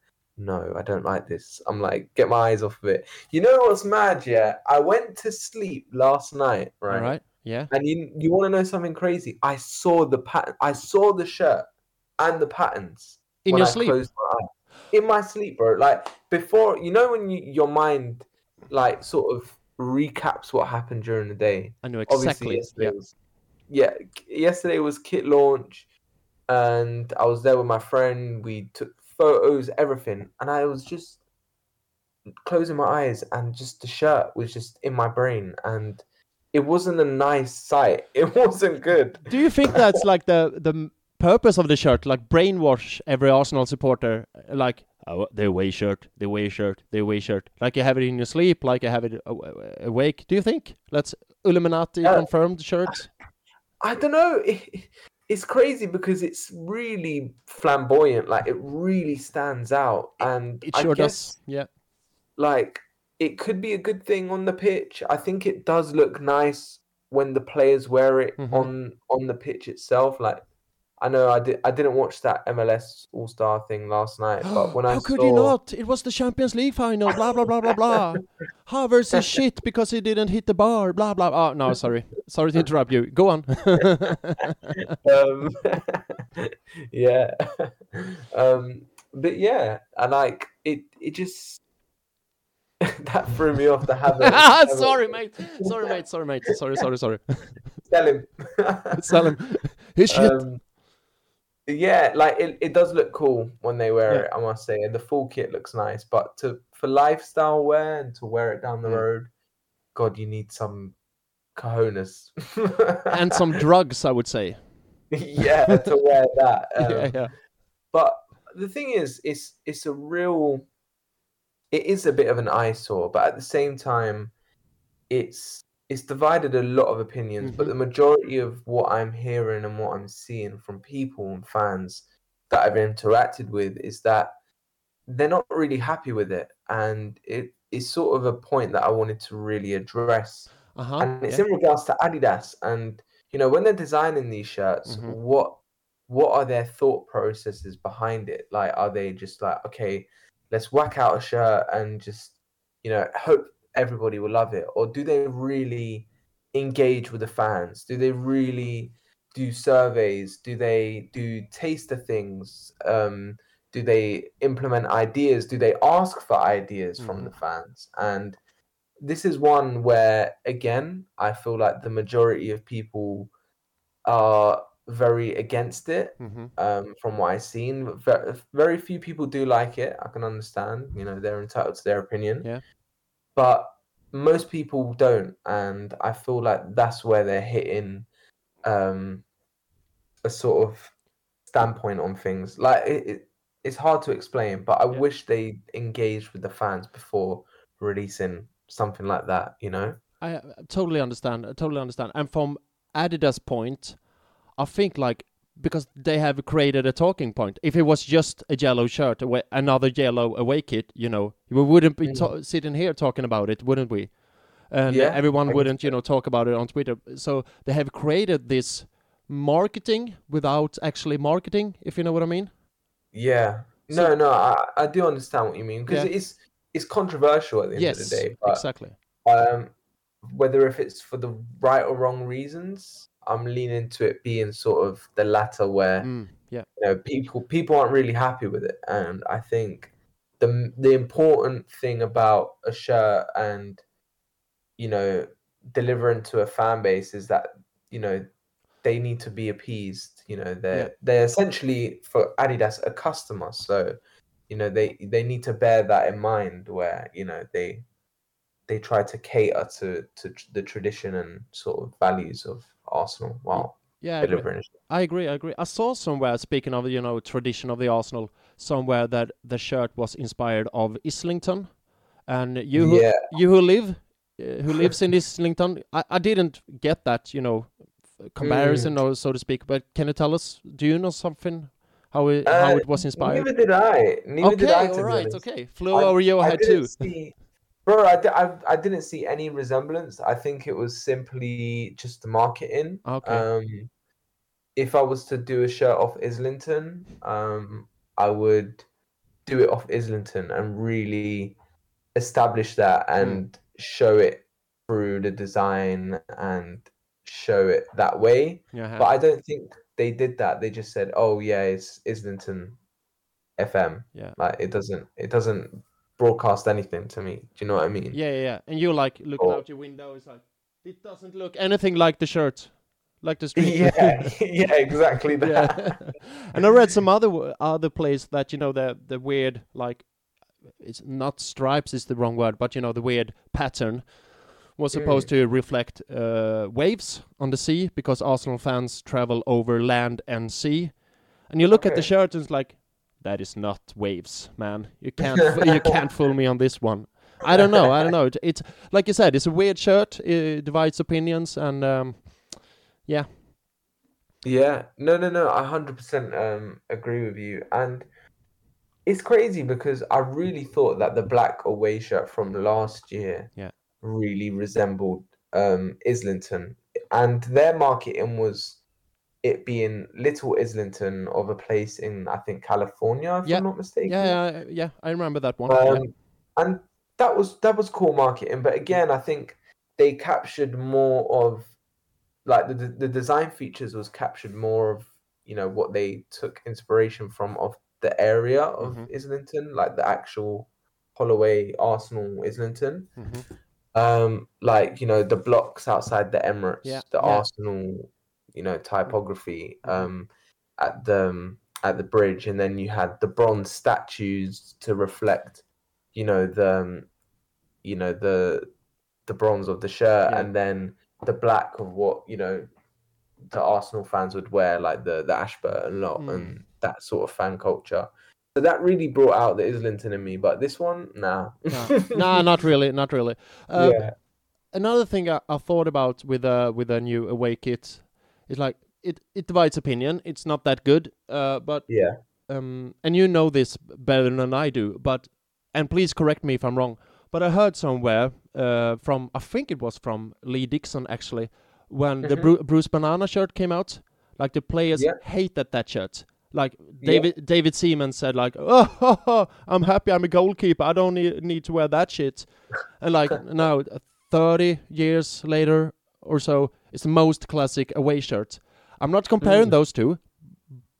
no, I don't like this. I'm like, get my eyes off of it. You know what's mad, yeah? I went to sleep last night, right? All right, yeah. And you you want to know something crazy? I saw the pattern. I saw the shirt and the patterns. In your I sleep? My In my sleep, bro. Like, before, you know when you, your mind, like, sort of recaps what happened during the day? I know exactly. Yesterday yeah. Was, yeah, yesterday was kit launch, and I was there with my friend. We took photos, everything, and I was just closing my eyes, and just the shirt was just in my brain, and it wasn't a nice sight. It wasn't good. Do you think that's like the the purpose of the shirt, like brainwash every Arsenal supporter, like oh, the away shirt, the away shirt, the away shirt, like you have it in your sleep, like you have it awake? Do you think that's Illuminati uh, confirmed shirt? I, I don't know. It's crazy because it's really flamboyant. Like, it really stands out. And it sure I guess, does. Yeah. Like, it could be a good thing on the pitch. I think it does look nice when the players wear it mm-hmm. on, on the pitch itself. Like, I know I, di- I didn't watch that M L S All Star thing last night, but when I How saw... How could you not? It was the Champions League final, blah, blah, blah, blah, blah. Havertz is shit because he didn't hit the bar, blah, blah, blah. Oh, no, sorry. Sorry to interrupt you. Go on. um, yeah. Um, but yeah, I like, it, it just... that threw me off the habit. sorry, mate. Sorry, mate. Sorry, mate. Sorry, sorry, sorry. Sell him. Sell him. His shit. Um, Yeah, like it, it does look cool when they wear yeah. it, I must say. And the full kit looks nice, but to for lifestyle wear and to wear it down the yeah. road, God, you need some cojones and some drugs, I would say. yeah, to wear that. Um, yeah, yeah. But the thing is, it's it's a real, it is a bit of an eyesore, but at the same time, it's. It's divided a lot of opinions, mm-hmm. but the majority of what I'm hearing and what I'm seeing from people and fans that I've interacted with is that they're not really happy with it. And it is sort of a point that I wanted to really address. Uh-huh. And it's yeah. in regards to Adidas. And, you know, when they're designing these shirts, mm-hmm. what what are their thought processes behind it? Like, are they just like, okay, let's whack out a shirt and just, you know, hope everybody will love it? Or do they really engage with the fans? Do they really do surveys? Do they do taste of things? Um, do they implement ideas? Do they ask for ideas mm-hmm. from the fans? And this is one where, again, I feel like the majority of people are very against it mm-hmm. um, from what I've seen. Very few people do like it. I can understand, you know, they're entitled to their opinion. Yeah. But most people don't, and I feel like that's where they're hitting um, a sort of standpoint on things. Like, it, it, it's hard to explain, but I yeah. wish they engaged with the fans before releasing something like that, you know? I uh, totally understand, I totally understand. And from Adidas' point, I think, like, because they have created a talking point. If it was just a yellow shirt, another yellow away kit, you know, we wouldn't be to- sitting here talking about it, wouldn't we? and yeah, everyone wouldn't, you know, talk about it on Twitter. So they have created this marketing without actually marketing, if you know what I mean. Yeah. So, no, no, I, I do understand what you mean, because yeah. it's it's controversial at the end yes, of the day. But, exactly. Um, whether if it's for the right or wrong reasons, I'm leaning to it being sort of the latter, where mm, yeah. you know, people people aren't really happy with it, and I think the the important thing about a shirt and, you know, delivering to a fan base is that, you know, they need to be appeased. You know, they're yeah. they're essentially, for Adidas, a customer, so you know they they need to bear that in mind, where, you know, they they try to cater to to the tradition and sort of values of Arsenal. Wow. Yeah, I agree. I agree. I agree. I saw somewhere, speaking of, you know, tradition of the Arsenal, somewhere that the shirt was inspired of Islington, and you who, yeah. you who live uh, who lives in Islington, I, I didn't get that, you know, comparison mm. or so to speak. But can you tell us? Do you know something how it uh, how it was inspired? Neither did I. Neither okay, did I. All right. Okay. Flew I, over your I head too. See... Bro, I, I, I didn't see any resemblance. I think it was simply just the marketing. Okay. Um, if I was to do a shirt off Islington, um, I would do it off Islington and really establish that and mm. show it through the design and show it that way. Uh-huh. But I don't think they did that. They just said, "Oh yeah, it's Islington F M." Yeah. Like it doesn't. It doesn't. broadcast anything to me. Do you know what I mean? Yeah, yeah, yeah. And you're like looking oh. out your window. It's like, it doesn't look anything like the shirt, like the street. Yeah, yeah, exactly that. Yeah. And I read some other other place that, you know, the the weird, like, it's not stripes is the wrong word, but you know, the weird pattern was supposed mm. to reflect uh, waves on the sea, because Arsenal fans travel over land and sea. And you look okay. at the shirt and it's like, that is not waves, man. You can't you can't fool me on this one. I don't know. I don't know. It, it's like you said, it's a weird shirt. It divides opinions, and um, yeah. Yeah. No, no, no. I one hundred percent um, agree with you. And it's crazy because I really thought that the black away shirt from last year yeah. really resembled um, Islington. And their marketing was... it being Little Islington, of a place in, I think, California, if yeah. I'm not mistaken. Yeah, yeah, yeah. I remember that one. Um, yeah. And that was that was cool marketing. But again, I think they captured more of, like, the the design features was captured more of, you know, what they took inspiration from of the area of mm-hmm. Islington, like the actual Holloway, Arsenal, Islington. Mm-hmm. Um, like, you know, the blocks outside the Emirates, yeah. the yeah. Arsenal... you know, typography um, at the um, at the bridge, and then you had the bronze statues to reflect, you know, the um, you know the the bronze of the shirt, yeah. and then the black of what, you know, the Arsenal fans would wear, like the the Ashburton lot mm. and that sort of fan culture. So that really brought out the Islington in me, but this one, nah, no, nah, not really, not really. Um, yeah. Another thing I, I thought about with uh with a new away kit. It's like, it, it divides opinion. It's not that good. Uh, but yeah. Um, and you know this better than I do. But, and please correct me if I'm wrong. But I heard somewhere uh, from, I think it was from Lee Dixon, actually, when mm-hmm. the Bru- Bruce Banana shirt came out, like the players yeah. hated that shirt. Like David yeah. David Seaman said, like, oh, ho, ho, I'm happy I'm a goalkeeper. I don't need, need to wear that shit. And like, now, thirty years later or so, it's the most classic away shirt. I'm not comparing mm. those two.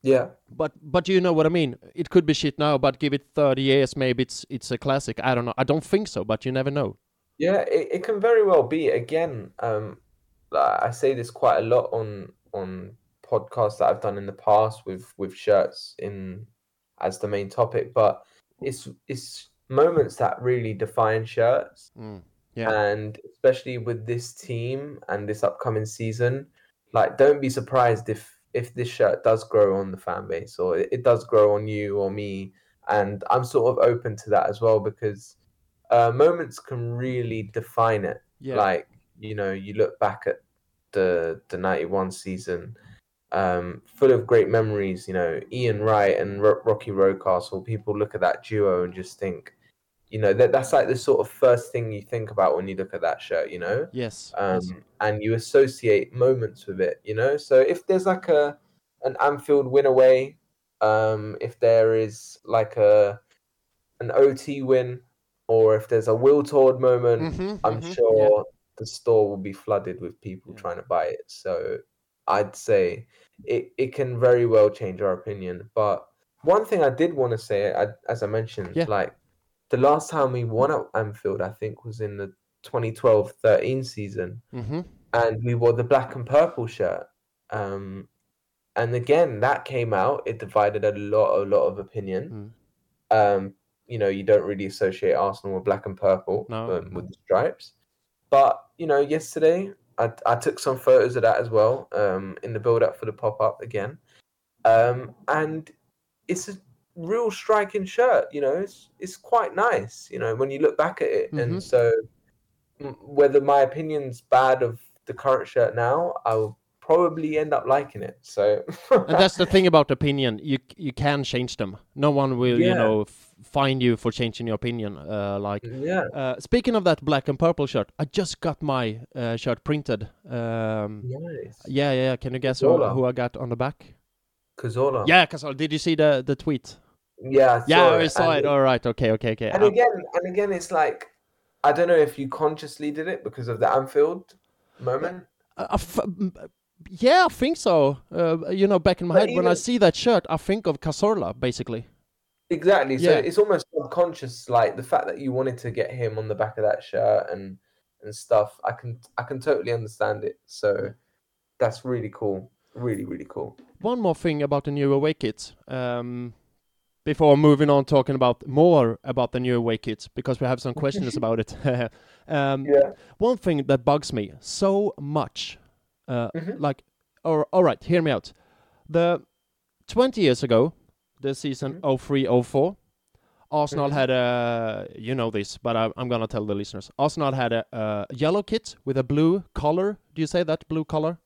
Yeah. But but you know what I mean. It could be shit now, but give it thirty years, maybe it's it's a classic. I don't know. I don't think so, but you never know. Yeah, it, it can very well be. Again, um, I say this quite a lot on on podcasts that I've done in the past with, with shirts in as the main topic, but it's it's moments that really define shirts. Mm. Yeah. And especially with this team and this upcoming season, like, don't be surprised if, if this shirt does grow on the fan base, or it, it does grow on you or me. And I'm sort of open to that as well, because uh, moments can really define it. Yeah. Like, you know, you look back at the the ninety-one season, um, full of great memories, you know, Ian Wright and Ro- Rocky Rocastle. People look at that duo and just think, you know, that that's like the sort of first thing you think about when you look at that shirt, you know? Yes. Um, yes. And you associate moments with it, you know? So if there's like a an Anfield win away, um, if there is like a an O T win, or if there's a Wiltord moment, mm-hmm, I'm mm-hmm, sure yeah. the store will be flooded with people yeah. trying to buy it. So I'd say it, it can very well change our opinion. But one thing I did want to say, I, as I mentioned, yeah. like the last time we won at Anfield, I think, was in the twenty twelve thirteen season. Mm-hmm. And we wore the black and purple shirt. Um, and again, that came out. It divided a lot, a lot of opinion. Mm. Um, you know, you don't really associate Arsenal with black and purple, no. um, with the stripes. But, you know, yesterday I, I took some photos of that as well, um, in the build-up for the pop-up again. Um, and it's a real striking shirt, you know. It's it's quite nice, you know, when you look back at it. Mm-hmm. And so whether my opinion's bad of the current shirt now, I'll probably end up liking it. So and that's the thing about opinion. You you can change them. No one will, yeah. you know, f- find you for changing your opinion. Uh, like yeah. uh, speaking of that black and purple shirt, I just got my uh, shirt printed. Um, nice. Yeah, yeah. Can you guess who, who I got on the back? Cazorla. Yeah, Cazorla. Did you see the, the tweet? Yeah, I saw yeah, it. I saw and it. it. All right, okay, okay, okay. And um, again, and again, it's like, I don't know if you consciously did it because of the Anfield moment. I, I f- yeah, I think so. Uh, you know, back in my but head, even when I see that shirt, I think of Cazorla, basically. Exactly. So yeah. it's almost subconscious, like the fact that you wanted to get him on the back of that shirt and and stuff. I can I can totally understand it. So that's really cool. Really, really cool. One more thing about the new away kits. Um, before moving on, talking about more about the new away kits, because we have some questions about it. um, yeah. One thing that bugs me so much, uh, mm-hmm. like, or all right, hear me out. The twenty years ago, the season oh three oh four, Arsenal mm-hmm. had a, you know this, but I, I'm gonna tell the listeners. Arsenal had a, a yellow kit with a blue collar. Do you say that blue collar?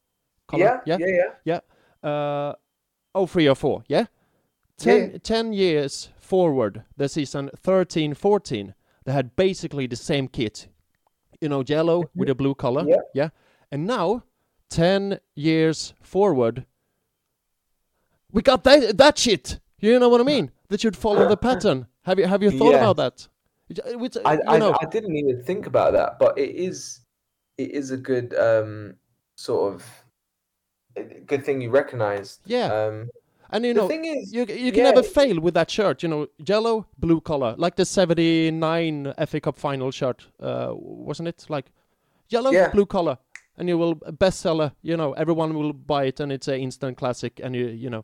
Yeah, yeah, yeah, yeah. yeah. Uh, oh, three or four, yeah? Ten, yeah. ten years forward, the season thirteen fourteen, they had basically the same kit. You know, yellow with a blue color, yeah. yeah? And now, ten years forward, we got that that shit. You know what I mean? That should follow the pattern. Have you have you thought yeah. about that? Which, I, you know. I, I didn't even think about that, but it is, it is a good um, sort of... good thing you recognized. Yeah. Um, and you know, the thing is, you, you can yeah. never fail with that shirt, you know, yellow, blue collar, like the seventy-nine F A Cup final shirt, uh, wasn't it? Like yellow, yeah. blue collar, and you will bestseller, you know, everyone will buy it and it's an instant classic and you, you know,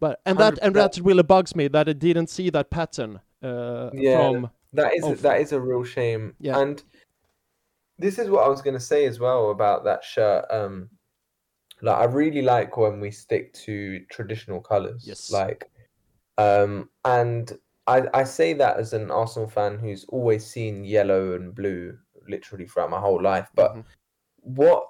but, and that, one hundred percent. And that really bugs me that I didn't see that pattern. Uh, yeah, from that is, a, that is a real shame. Yeah. And this is what I was going to say as well about that shirt. Um, Like I really like when we stick to traditional colours. Yes. Like, um, and I I say that as an Arsenal fan who's always seen yellow and blue literally throughout my whole life. But mm-hmm. what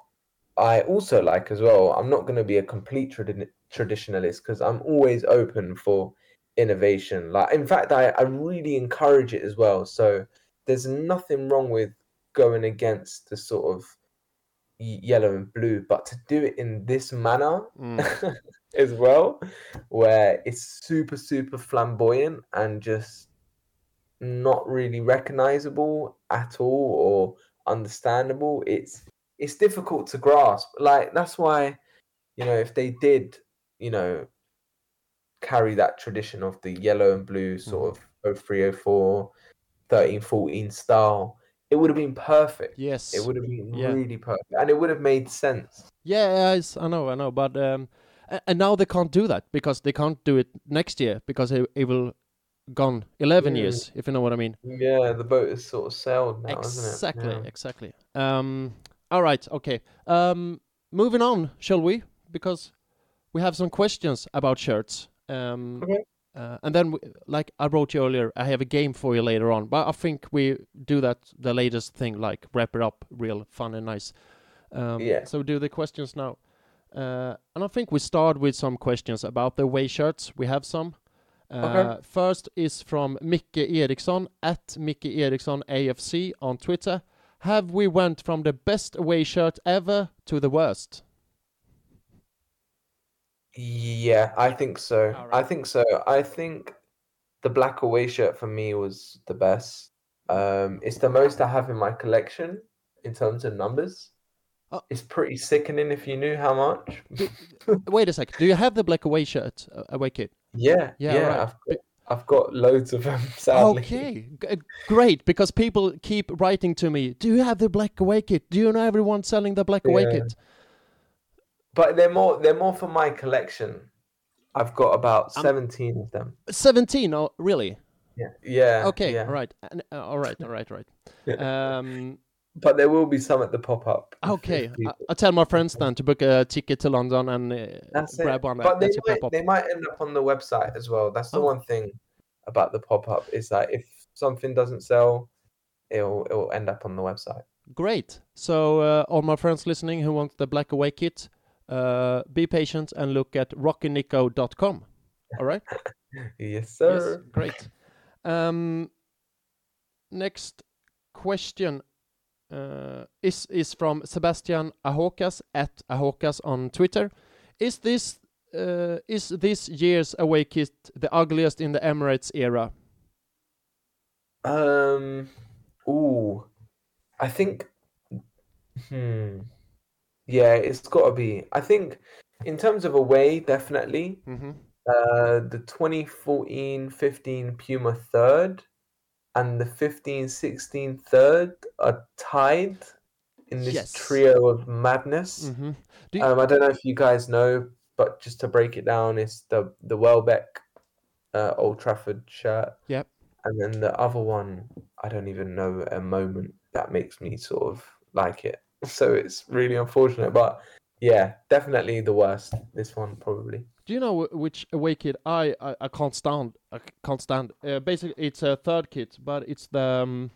I also like as well, I'm not going to be a complete trad- traditionalist because I'm always open for innovation. Like, in fact, I, I really encourage it as well. So there's nothing wrong with going against the sort of yellow and blue, but to do it in this manner mm. as well, where it's super super flamboyant and just not really recognizable at all or understandable, it's it's difficult to grasp. Like, that's why, you know, if they did, you know, carry that tradition of the yellow and blue sort mm. of oh three oh four thirteen fourteen style, it would have been perfect. Yes. It would have been yeah. really perfect. And it would have made sense. Yeah, yeah I know, I know. But um, and now they can't do that because they can't do it next year because it, it will gone eleven mm. years, if you know what I mean. Yeah, the boat is sort of sailed now, exactly, isn't it? Exactly, yeah. exactly. Um, all right, okay. Um, moving on, shall we? Because we have some questions about shirts. Um, okay. Uh, and then, we, like I wrote you earlier, I have a game for you later on. But I think we do that, the latest thing, like wrap it up real fun and nice. Um, yeah. So do the questions now. Uh, and I think we start with some questions about the away shirts. We have some. Okay. Uh, first is from Micke Eriksson, at Micke Eriksson A F C on Twitter. Have we went from the best away shirt ever to the worst? Yeah, I think so. Right. I think so. I think the black away shirt for me was the best. Um, it's the most I have in my collection in terms of numbers. Oh. It's pretty sickening if you knew how much. Do, wait a sec. Do you have the black away shirt, away kit? Yeah, yeah, yeah right. I've, got, I've got loads of them, sadly. Okay, G- great, because people keep writing to me, do you have the black away kit? Do you know everyone selling the black yeah. away kit? But they're more they're more for my collection. I've got about um, seventeen of them. seventeen? Oh, really? Yeah. Yeah. Okay, yeah. All right. All right, all right, all right. yeah. Um. But there will be some at the pop-up. Okay. I, I tell my friends then to book a ticket to London and uh, grab it. one. But they might, they might end up on the website as well. That's the oh. one thing about the pop-up is that if something doesn't sell, it'll, it'll end up on the website. Great. So uh, all my friends listening who want the black away kit, uh, be patient and look at rocky nico dot com. All right? Yes, sir. Yes, great. Um, next question. Uh, is is from Sebastian Ahokas at Ahokas on Twitter. Is this uh, is this year's away kit the ugliest in the Emirates era? Um. Ooh, I think. Hmm. Yeah, it's got to be. I think in terms of away, definitely. Mm-hmm. Uh, the twenty fourteen fifteen Puma third. And the fifteen sixteen third are tied in this yes. trio of madness. Mm-hmm. Do you... um, I don't know if you guys know, but just to break it down, it's the, the Welbeck uh, Old Trafford shirt. Yep. And then the other one, I don't even know a moment that makes me sort of like it. So it's really unfortunate. But yeah, definitely the worst. This one probably. Do you know which away kit I, I, I can't stand? I can't stand. Uh, basically, it's a third kit, but it's the um,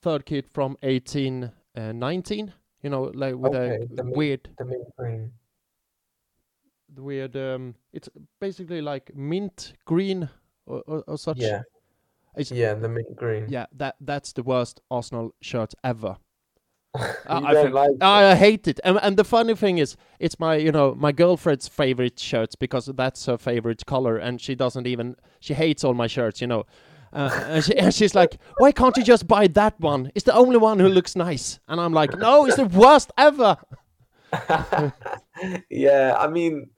third kit from eighteen uh, nineteen. You know, like with okay, a the mid, weird, the mint green, the weird. Um, it's basically like mint green or, or, or such. Yeah, it's, yeah, the mint green. Yeah, that that's the worst Arsenal shirt ever. I, I, think, like I hate it, and, and the funny thing is, it's my you know my girlfriend's favorite shirts because that's her favorite color, and she doesn't even she hates all my shirts, you know, uh, and, she, and she's like, why can't you just buy that one? It's the only one who looks nice, and I'm like, no, it's the worst ever. Yeah, I mean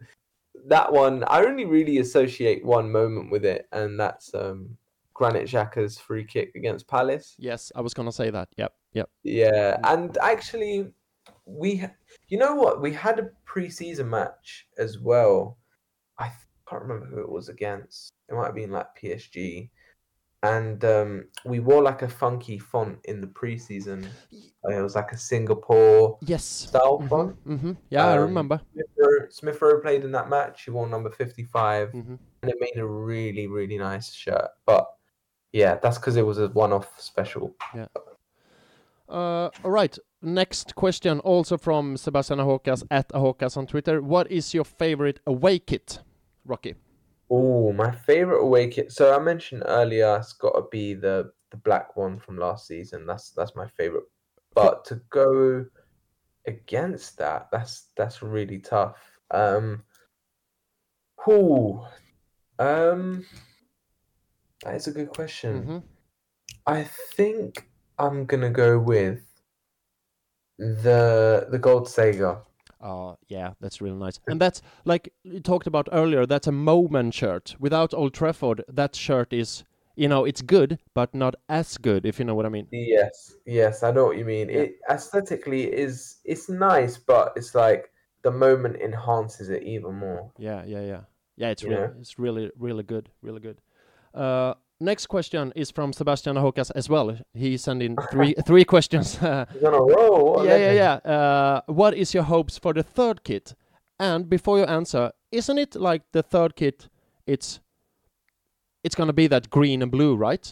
that one. I only really associate one moment with it, and that's um, Granit Xhaka's free kick against Palace. Yes, I was gonna say that. Yep. Yep. Yeah, and actually, we, you know what? We had a pre-season match as well. I can't remember who it was against. It might have been like P S G. And um, we wore like a funky font in the pre-season. It was like a Singapore yes. style mm-hmm. font. Mm-hmm. Yeah, um, I remember. Smith Rowe, Smith Rowe played in that match. He wore number fifty-five. Mm-hmm. And it made a really, really nice shirt. But yeah, that's because it was a one-off special. Yeah. Uh, all right. Next question, also from Sebastian Ahokas at Ahokas on Twitter. What is your favorite away kit, Rocky? Oh, my favorite away kit. So I mentioned earlier, it's got to be the, the black one from last season. That's that's my favorite. But to go against that, that's that's really tough. Um, who? Um, that is a good question. Mm-hmm. I think. I'm going to go with the the gold Sega. Oh, yeah, that's really nice. And that's, like you talked about earlier, that's a moment shirt. Without Old Trafford, that shirt is, you know, it's good, but not as good, if you know what I mean. Yes, yes, I know what you mean. Yeah. It aesthetically is, it's nice, but it's like the moment enhances it even more. Yeah, yeah, yeah. Yeah, it's, really, it's really, really good, really good. Uh Next question is from Sebastian Ahokas as well. He sent in three three questions. He's on a roll. Yeah, yeah, yeah. Uh, what is your hopes for the third kit? And before you answer, isn't it like the third kit, it's it's going to be that green and blue, right?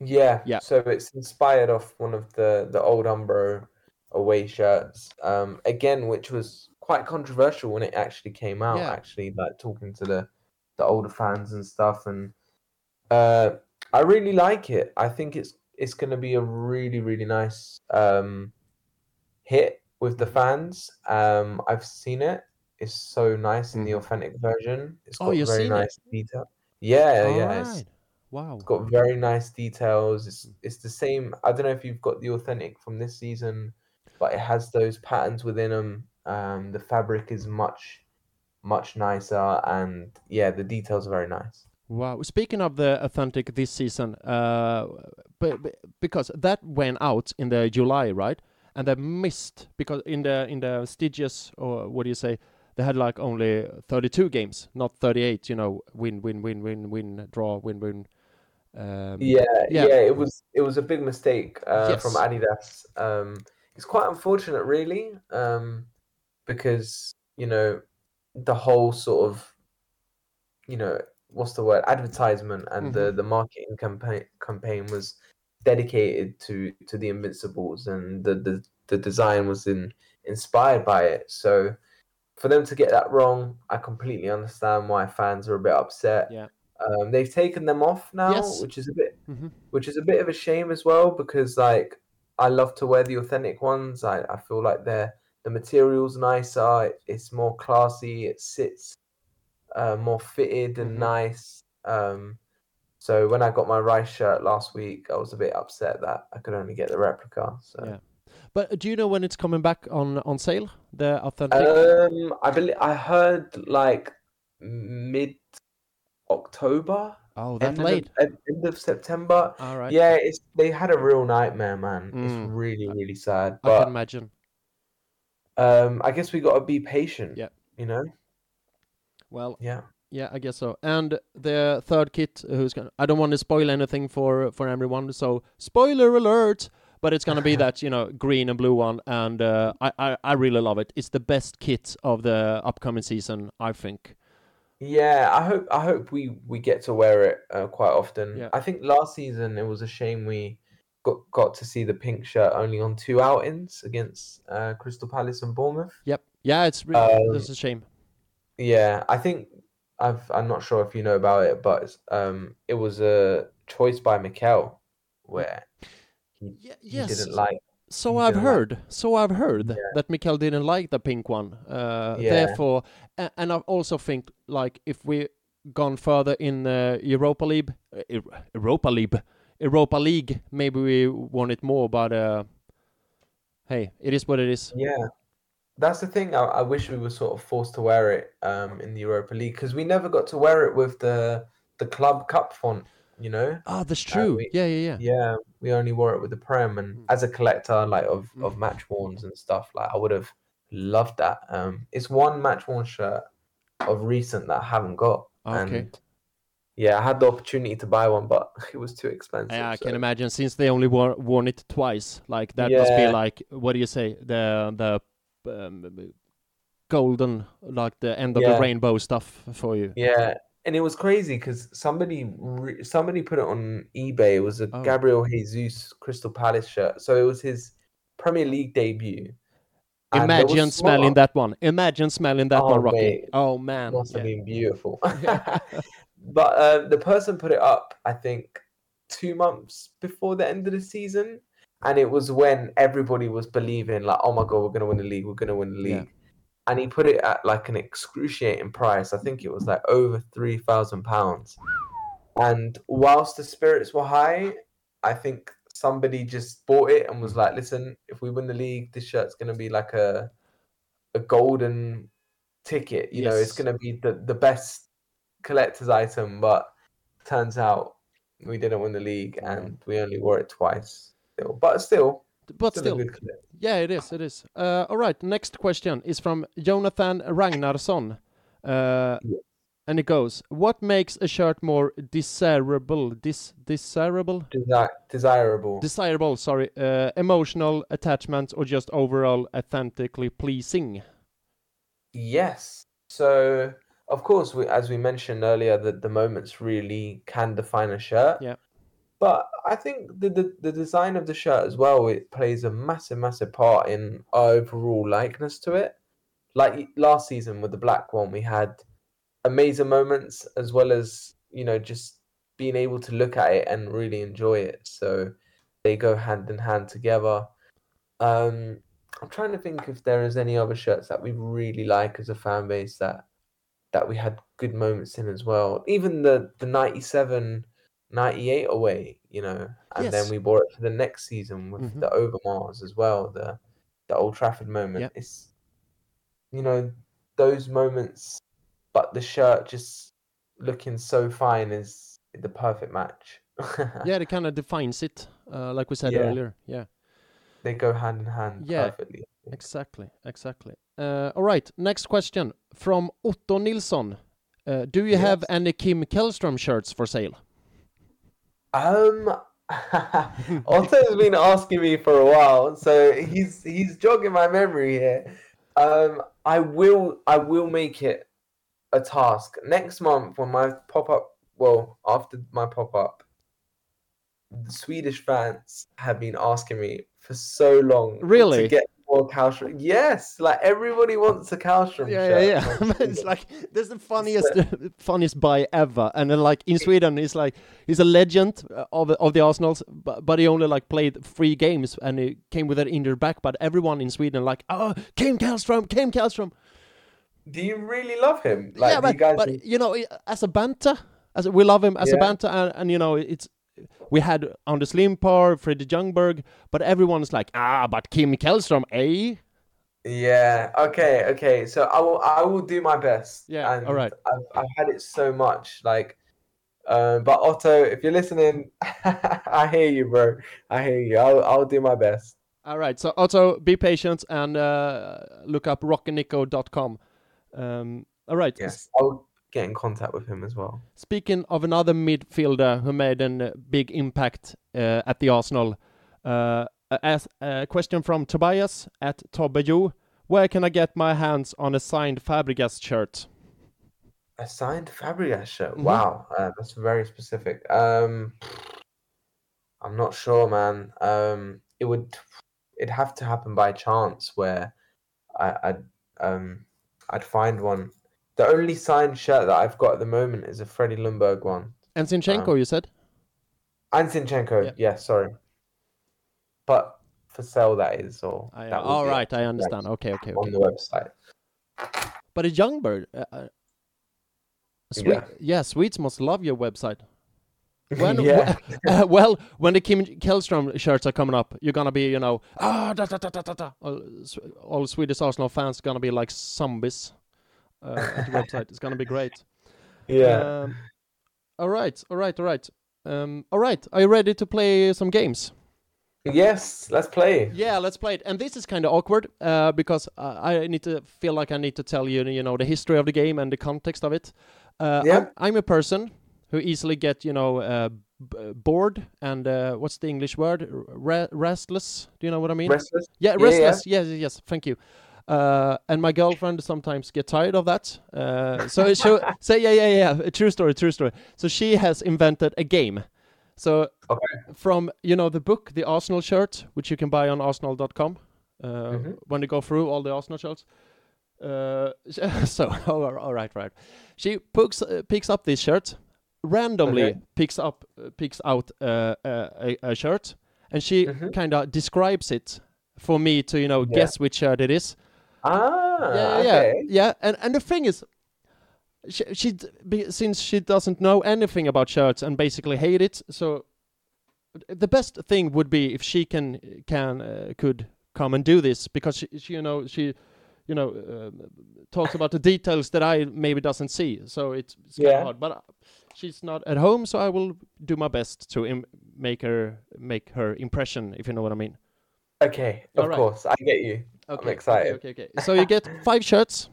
Yeah. yeah. So it's inspired off one of the, the old Umbro away shirts, um, again, which was quite controversial when it actually came out, yeah. actually, like talking to the the older fans and stuff. And uh, I really like it. I think it's it's going to be a really, really nice um, hit with the fans. Um, I've seen it. It's so nice in the authentic version. It's got oh, you've very seen nice it? detail. Yeah, All yeah. Right. It's, wow. It's got very nice details. It's it's the same. I don't know if you've got the authentic from this season, but it has those patterns within them. Um, the fabric is much, much nicer, and yeah, the details are very nice. Wow. Speaking of the authentic this season, uh, but, but because that went out in the July, right? And they missed because in the in the Stygius, or what do you say? They had like only thirty-two games, not thirty-eight, you know, win, win, win, win, win, draw, win, win. Um, yeah, yeah, yeah, it was it was a big mistake uh, yes. from Adidas. Um, it's quite unfortunate, really, um, because, you know, the whole sort of, you know, what's the word, advertisement and mm-hmm. the, the marketing campaign campaign was dedicated to, to the Invincibles, and the, the, the design was in, inspired by it. So... for them to get that wrong, I completely understand why fans are a bit upset. Yeah. Um, they've taken them off now, yes. which is a bit, mm-hmm. which is a bit of a shame as well, because like I love to wear the authentic ones. I, I feel like they're the material's nicer. It, it's more classy. It sits uh, more fitted and mm-hmm. nice. Um, so when I got my Rice shirt last week, I was a bit upset that I could only get the replica. So. Yeah. But do you know when it's coming back on, on sale? The authentic? Um, I believe I heard like mid October. Oh, that end late. Of, end of September. All right. Yeah, it's they had a real nightmare, man. Mm. It's really, really sad. But, I can imagine. Um, I guess we got to be patient. Yeah. You know. Well. Yeah. Yeah, I guess so. And the third kit, who's gonna? I don't want to spoil anything for for everyone. So spoiler alert. But it's going to be that, you know, green and blue one. And uh, I, I, I really love it. It's the best kit of the upcoming season, I think. Yeah, I hope I hope we, we get to wear it uh, quite often. Yeah. I think last season it was a shame we got, got to see the pink shirt only on two outings against uh, Crystal Palace and Bournemouth. Yep. Yeah, it's really um, it's a shame. Yeah, I think, I've, I'm not sure if you know about it, but um, it was a choice by Mikel where... He, yeah, he yes. didn't like. So I've heard. Like. So I've heard yeah. that Mikel didn't like the pink one. Uh, yeah. Therefore, and, and I also think like if we gone further in the Europa League, Europa League, Europa League, maybe we want it more. But uh, hey, it is what it is. Yeah, that's the thing. I, I wish we were sort of forced to wear it um, in the Europa League because we never got to wear it with the the club cup font. You know? Oh, that's true. Uh, we, yeah, yeah, yeah. Yeah, we only wore it with the Prem. And mm. as a collector like of, mm. of match-worns and stuff, like I would have loved that. Um, it's one match-worn shirt of recent that I haven't got. Okay. And yeah, I had the opportunity to buy one, but it was too expensive. Yeah, I so. can imagine. Since they only wore worn it twice, like that yeah. must be like, what do you say, the the um, golden, like the end of yeah. the rainbow stuff for you. Yeah. And it was crazy because somebody re- somebody put it on eBay. It was a oh. Gabriel Jesus Crystal Palace shirt. So it was his Premier League debut. And Imagine smelling that one. Imagine smelling that oh, one, Rocky. Mate. Oh, man. Must yeah. have been beautiful. But uh, the person put it up, I think, two months before the end of the season. And it was when everybody was believing, like, oh, my God, we're going to win the league. We're going to win the league. Yeah. And he put it at like an excruciating price. I think it was like over three thousand pounds. And whilst the spirits were high, I think somebody just bought it and was like, listen, if we win the league, this shirt's going to be like a a golden ticket. You yes. know, it's going to be the, the best collector's item. But turns out we didn't win the league and we only wore it twice. But still. But still, still yeah, it is, it is. Uh, all right, next question is from Jonathan Ragnarsson. Uh, yeah. And it goes, what makes a shirt more desirable, Dis- desirable? Desi- desirable? Desirable, sorry. Uh, emotional attachment or just overall authentically pleasing? Yes. So, of course, we, as we mentioned earlier, that the moments really can define a shirt. Yeah. But I think the, the, the design of the shirt as well, it plays a massive, massive part in our overall likeness to it. Like last season with the black one, we had amazing moments, as well as, you know, just being able to look at it and really enjoy it. So they go hand in hand together. Um, I'm trying to think if there is any other shirts that we really like as a fan base that that we had good moments in as well. Even the the ninety-seven ninety-eight away, you know, and yes. then we bought it for the next season with mm-hmm. the Overmars as well, the the Old Trafford moment. Yep. It's, you know, those moments, but the shirt just looking so fine is the perfect match. Yeah, it kind of defines it, uh, like we said yeah. earlier. Yeah. They go hand in hand yeah, perfectly. Exactly, exactly. Uh, all right, next question from Otto Nilsson. Uh, do you yes. have any Kim Källström shirts for sale? Um, Otto's been asking me for a while, so he's he's jogging my memory here. Um, I will I will make it a task next month when my pop up. Well, after my pop up, the Swedish fans have been asking me for so long. Really? To get more Källström. Yes, like everybody wants a Källström yeah, shirt. Yeah, yeah. It's like this is the funniest, so, funniest buy ever. And then, like in Sweden, it's like he's a legend of of the Arsenals, but, but he only like played three games and he came with it in their back. But everyone in Sweden like, oh, Kim Källström, Kim Källström. Do you really love him? Like, yeah, but, you, guys but think... you know, as a banter, as we love him as yeah. a banter, and, and you know it's. We had Anders Limpar, Freddie Ljungberg, but everyone's like, ah, but Kim Källström, eh? Yeah, okay, okay. So I will I will do my best. Yeah, and all right. I've, I've had it so much. like, uh, But Otto, if you're listening, I hear you, bro. I hear you. I'll, I'll do my best. All right, so Otto, be patient and uh, look up rocky nico dot com. Um, all right. Yes, I'll get in contact with him as well. Speaking of another midfielder who made a big impact uh, at the Arsenal, uh, a, a question from Tobias at Tobejo. Where can I get my hands on a signed Fabregas shirt? A signed Fabregas shirt? Mm-hmm. Wow, uh, that's very specific. Um, I'm not sure, man. Um, it would, it'd have to happen by chance where I, I'd, um, I'd find one. The only signed shirt that I've got at the moment is a Freddie Ljungberg one. And Zinchenko, um, you said? And Zinchenko, yeah. yeah, sorry. But for sale, that is all. I, that all right, I understand. Okay, okay, okay. On the website. But a Ljungberg, uh, Swe- yeah. yeah, Swedes must love your website. When, yeah. w- uh, well, when the Kim Källström shirts are coming up, you're gonna be, you know, ah, da, da, da, da, da. All, all Swedish Arsenal fans gonna be like zombies. Uh, at the website. It's gonna be great. Yeah. Um, all right. All right. All right. Um, all right. Are you ready to play some games? Yes. Let's play. Yeah. Let's play it. And this is kind of awkward uh, because uh, I need to feel like I need to tell you, you know, the history of the game and the context of it. Uh, yeah. I'm, I'm a person who easily get, you know, uh, b- bored and uh, what's the English word? Re- restless. Do you know what I mean? Restless. Yeah. Restless. Yeah, yeah. Yes. Yes. Thank you. Uh, and my girlfriend sometimes get tired of that. Uh, so she say, yeah, yeah, yeah, a true story, true story. So she has invented a game. So okay. From, you know, the book, the Arsenal shirt, which you can buy on arsenal dot com, uh, mm-hmm. when you go through all the Arsenal shirts. Uh, so, oh, all right, right. She picks, uh, picks up this shirt, randomly okay. picks up, uh, picks out uh, a, a shirt, and she mm-hmm. kind of describes it for me to, you know, yeah. guess which shirt it is. Ah, yeah, yeah, okay. yeah, and and the thing is, she, she since she doesn't know anything about shirts and basically hate it, so the best thing would be if she can can uh, could come and do this because she, she you know she you know uh, talks about the details that I maybe doesn't see, so it's, it's yeah. kind of hard. But she's not at home, so I will do my best to im- make her make her impression, if you know what I mean. Okay, of All right. course, I get you. Okay, I'm excited. Okay, okay, okay. So you get five shirts.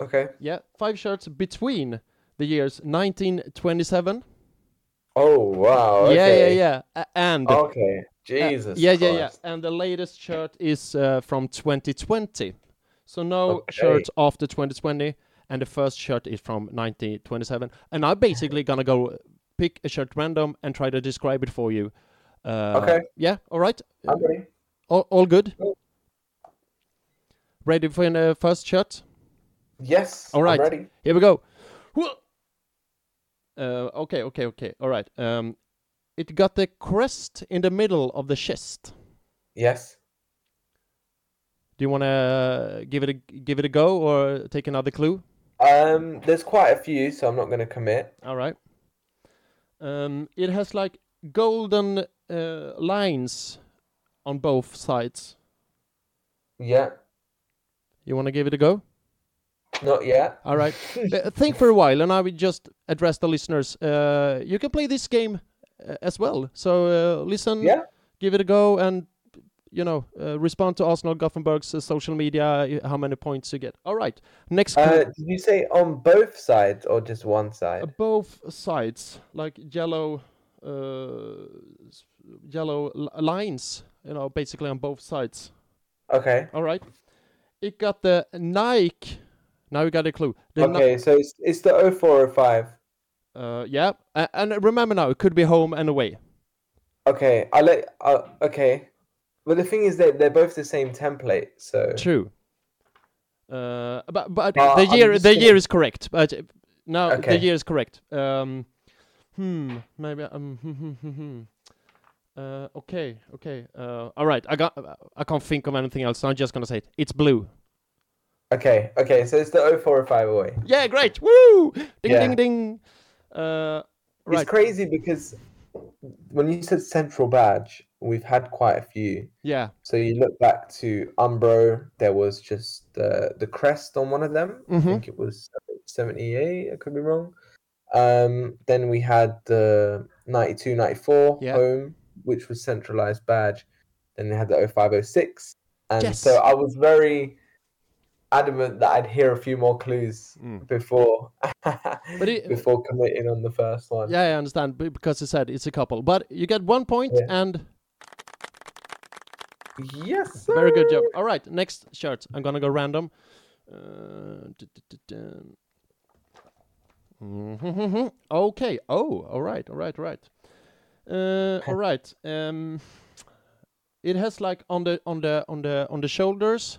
Okay. Yeah, five shirts between the years nineteen twenty-seven. Oh, wow. Okay. Yeah, yeah, yeah. Uh, and Okay. Jesus. Uh, yeah, Christ. yeah, yeah. And the latest shirt is uh, from twenty twenty. So no okay. shirts after twenty twenty, and the first shirt is from nineteen twenty-seven. And I'm basically going to go pick a shirt random and try to describe it for you. Uh, okay. Yeah, all right. I'm ready. All, all good? Ready for the uh, first shirt? Yes. All right. I'm ready. Here we go. Uh, okay, okay, okay. All right. Um, it got the crest in the middle of the chest. Yes. Do you want to give it a give it a go or take another clue? Um, there's quite a few, so I'm not going to commit. All right. Um, it has like golden uh, lines on both sides. Yeah. You want to give it a go? Not yet. All right. uh, think for a while, and I will just address the listeners. Uh, you can play this game uh, as well. So uh, listen, yeah. Give it a go, and you know, uh, respond to Arsenal Gothenburg's uh, social media. How many points you get? All right. Next. Uh, did you say on both sides or just one side? Uh, both sides, like yellow, uh, yellow l- lines. You know, basically on both sides. Okay. All right. It got the Nike. Now we got a clue. The okay, Ni- so it's it's the oh four oh five. Uh, yeah, and, and remember now, it could be home and away. Okay, I let. Uh, okay, but the thing is that they're both the same template, so true. Uh, but but uh, the year the saying... year is correct. But now okay. The year is correct. Um, hmm, maybe um. Hmm, hmm, hmm. Uh, okay, okay. Uh, all right. I got. I can't think of anything else. So I'm just gonna say it. It's blue. Okay, okay, so it's the oh four oh five away. Yeah, great. Woo! Ding, yeah. ding, ding. Uh, right. It's crazy because when you said central badge, we've had quite a few. Yeah. So you look back to Umbro, there was just the, the crest on one of them. Mm-hmm. I think it was seventy-eight, I could be wrong. Um, then we had the ninety-two ninety-four yeah. home, which was centralized badge. Then they had the oh five oh six. And yes. So I was very... adamant that I'd hear a few more clues mm. before but it, before committing on the first one. Yeah, I understand, because I said it's a couple. But you get one point yeah. and... Yes, sir. Very good job. All right, next shirt. I'm going to go random. Uh, okay. Oh, all right, all right, all right. Uh, all right. Um, it has like on the on the on the on the shoulders.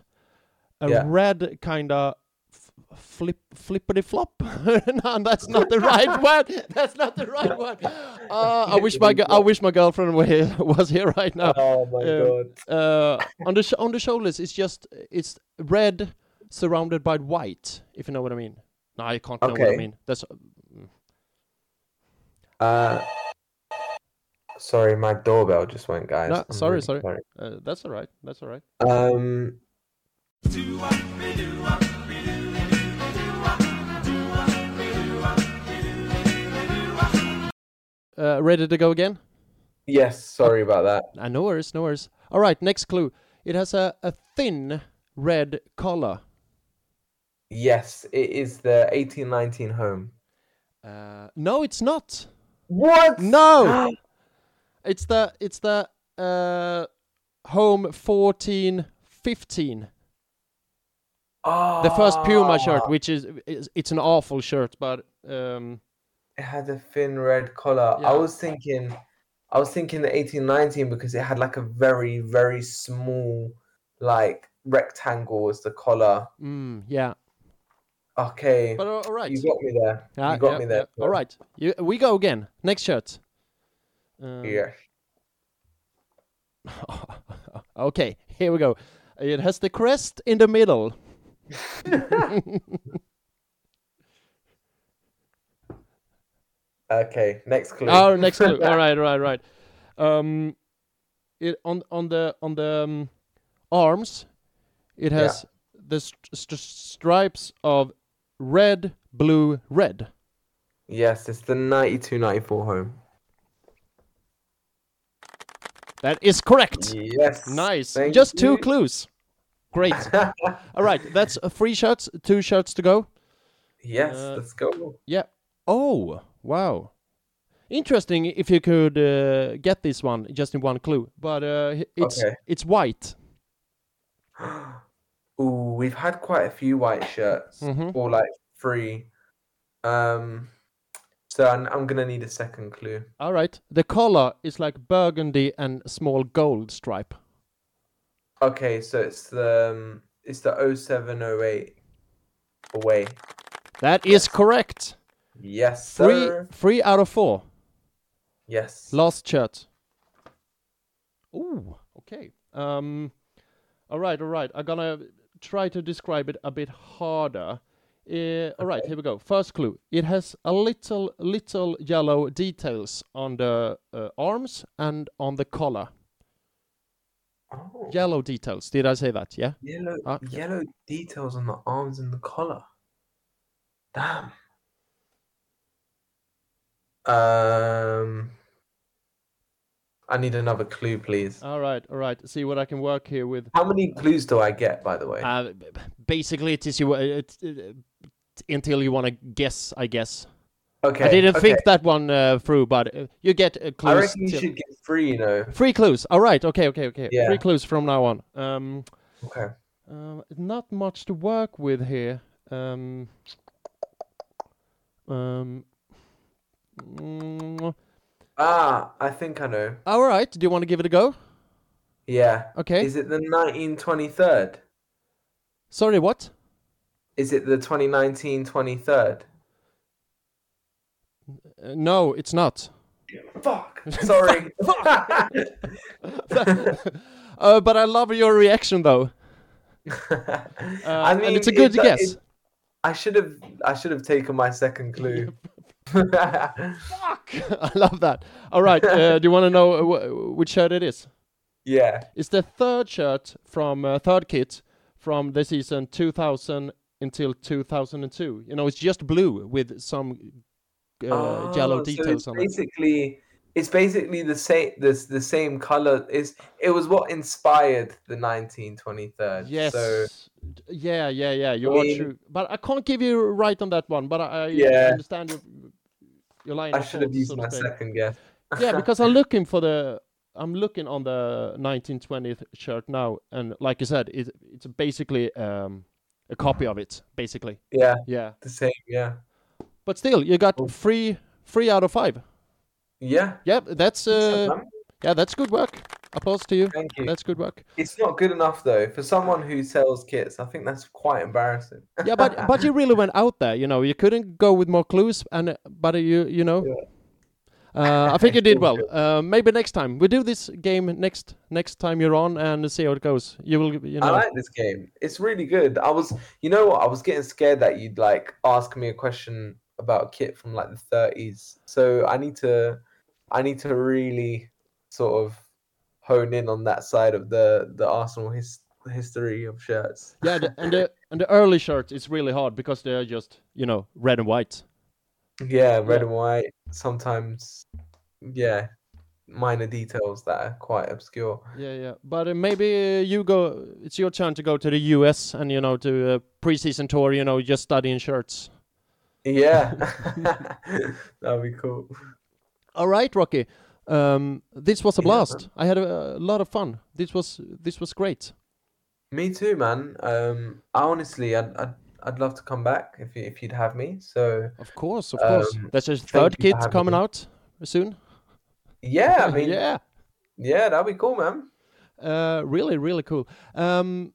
A yeah. red kind of f- flip, flippity flop. No, that's not the right word. That's not the right word. Uh, I wish my I wish my girlfriend were here, was here right now. Oh my um, god! Uh, on the sh- on the shoulders, it's just it's red surrounded by white. If you know what I mean. No, I can't okay. know what I mean. That's. Uh, uh sorry, my doorbell just went, guys. No, sorry, really sorry. sorry. Uh, that's all right. That's all right. Um. Uh, ready to go again? Yes, sorry about that. Uh, no worries, no worries. All right, next clue. It has a, a thin red collar. Yes, it is the eighteen nineteen home. Uh, no, it's not. What? No. it's the it's the uh, home fourteen fifteen. Oh. The first Puma shirt, which is, it's an awful shirt, but um, it had a thin red collar. Yeah. I was thinking, I was thinking the eighteen nineteen because it had like a very very small like rectangle as the collar. Mm, yeah. Okay. But uh, all right, you got me there. Yeah, you got yeah, me there. Yeah. But... All right, you, we go again. Next shirt. Um... Yeah. Okay, here we go. It has the crest in the middle. Okay, next clue. Oh, next clue. All right, right, right. Um, it on on the on the um, arms, it has yeah. the st- st- stripes of red, blue, red. Yes, it's the ninety-two ninety-four home. That is correct. Yes. Nice. Just two you. clues. Great. All right, that's three shots, two shots to go. Yes, uh, let's go. Yeah. Oh, wow. Interesting if you could uh, get this one just in one clue, but uh, it's okay. It's white. Ooh, we've had quite a few white shirts, mm-hmm. or like three. Um, so I'm, I'm going to need a second clue. All right. The color is like burgundy and small gold stripe. Okay, so it's the um, it's the oh seven oh eight. away. That yes. is correct. Yes, sir. Three, three out of four. Yes. Last shirt. Ooh, okay. Um, all right, all right. I'm going to try to describe it a bit harder. Uh, okay. All right, here we go. First clue. It has a little, little yellow details on the uh, arms and on the collar. Oh. Yellow details. Did I say that? Yeah. Yellow, uh, yellow yeah. details on the arms and the collar. Damn. Um, I need another clue, please. All right, all right. See what I can work here with. How many clues do I get, by the way? Uh, basically, it is you it, it, until you want to guess, I guess. Okay. I didn't okay. think that one uh, through, but uh, you get uh, clues. I reckon you till... should get three, you know. Three clues. All right. Okay. Okay. Okay. Yeah. Three clues from now on. Um. Okay. Uh, not much to work with here. Um. Um. Mm. Ah, I think I know. All right. Do you want to give it a go? Yeah. Okay. Is it the nineteen twenty-third? Sorry, what? Is it the twenty nineteen twenty-third? Uh, no, it's not. Fuck. Sorry. Fuck. uh, but I love your reaction, though. uh, I mean, and it's a good it, guess. It, I should have. I should have taken my second clue. Fuck! I love that. All right. Uh, do you want to know wh- which shirt it is? Yeah. It's the third shirt from uh, third kit from the season two thousand until two thousand two. You know, it's just blue with some uh, oh, yellow details so it's on basically, it. It's basically the same. This the same color. Is it was what inspired the nineteen twenty-third. Yes. So... Yeah, yeah, yeah. You I mean, are true, but I can't give you right on that one. But I, I yeah. understand your your line. I should have used my second guess. Yeah, because I'm looking for the. I'm looking on the nineteen twentieth shirt now, and like you said, it it's basically um a copy of it, basically. Yeah. Yeah. The same. Yeah. But still, you got oh. three three out of five. Yeah. Yep. Yeah, that's uh. Yeah, that's good work. Applause to you. Thank you. That's good work. It's not good enough, though. For someone who sells kits, I think that's quite embarrassing. Yeah, but but you really went out there. You know, you couldn't go with more clues, and but you you know, yeah. uh, I think you did well. Uh, maybe next time we do this game next next time you're on and see how it goes. You will. You know. I like this game. It's really good. I was, you know, what I was getting scared that you'd like ask me a question about a kit from like the thirties. So I need to, I need to really sort of. Hone in on that side of the the Arsenal his, history of shirts. Yeah, the, and the and the early shirts is really hard because they're just you know red and white. Yeah, red yeah. and white. Sometimes, yeah, minor details that are quite obscure. Yeah, yeah. But uh, maybe uh, you go. It's your turn to go to the U S and you know to a preseason tour. You know, just studying shirts. Yeah, that'd be cool. All right, Rocky. Um, this was a blast. Yeah, I had a, a lot of fun. This was this was great. Me too, man. Um, I honestly, I'd, I'd I'd love to come back if you, if you'd have me. So of course, of um, course. That's your third kid coming me. out soon. Yeah, I mean, yeah, yeah, that'd be cool, man. Uh, really, really cool. Um,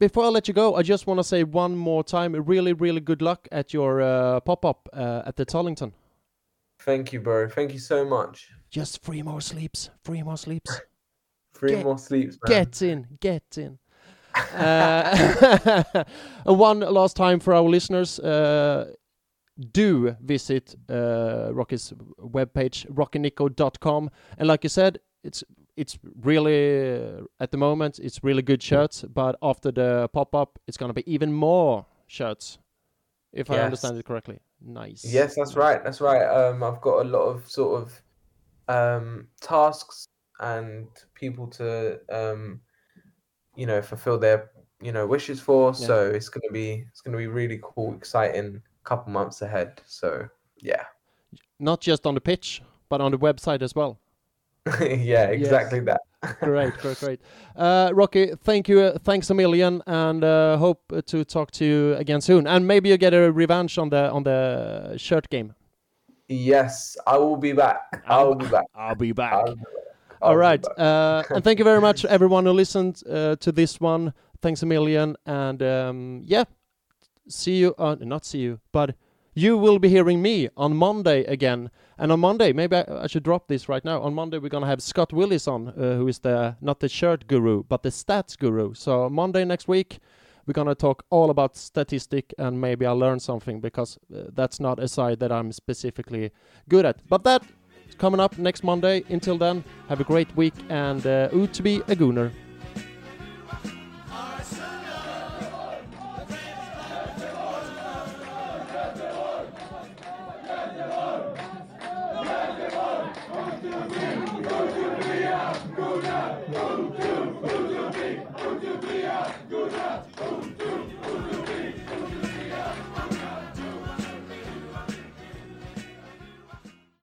before I let you go, I just want to say one more time, really, really good luck at your uh, pop up uh, at the Tollington. Thank you, bro. Thank you so much. Just three more sleeps. Three more sleeps. three get, more sleeps, man. Get in. Get in. uh, one last time for our listeners. Uh, do visit uh, Rocky's webpage, rocky nico dot com. And like you said, it's it's really, uh, at the moment, it's really good shirts. But after the pop-up, it's going to be even more shirts, if yes. I understand it correctly. Nice. Yes, that's right. That's right. Um, I've got a lot of sort of um tasks and people to um you know fulfill their you know wishes for yeah. so it's gonna be it's gonna be really cool, exciting couple months ahead. So yeah, not just on the pitch but on the website as well. Yeah, exactly. Yes. That great great great uh Rocky, thank you. Uh, thanks a million, and uh hope to talk to you again soon, and maybe you get a revenge on the on the shirt game. Yes, I will be back. I'll be back. I'll be back. I'll be back. I'll All right. Back. Uh, and thank you very much, everyone who listened uh, to this one. Thanks a million. And um, yeah, see you, uh, not see you, but you will be hearing me on Monday again. And on Monday, maybe I, I should drop this right now. On Monday, we're going to have Scott Willis on, uh, who is the not the shirt guru, but the stats guru. So Monday next week, we're going to talk all about statistic, and maybe I'll learn something, because uh, that's not a side that I'm specifically good at. But that is coming up next Monday. Until then, have a great week, and uh, ut to be a gooner. No!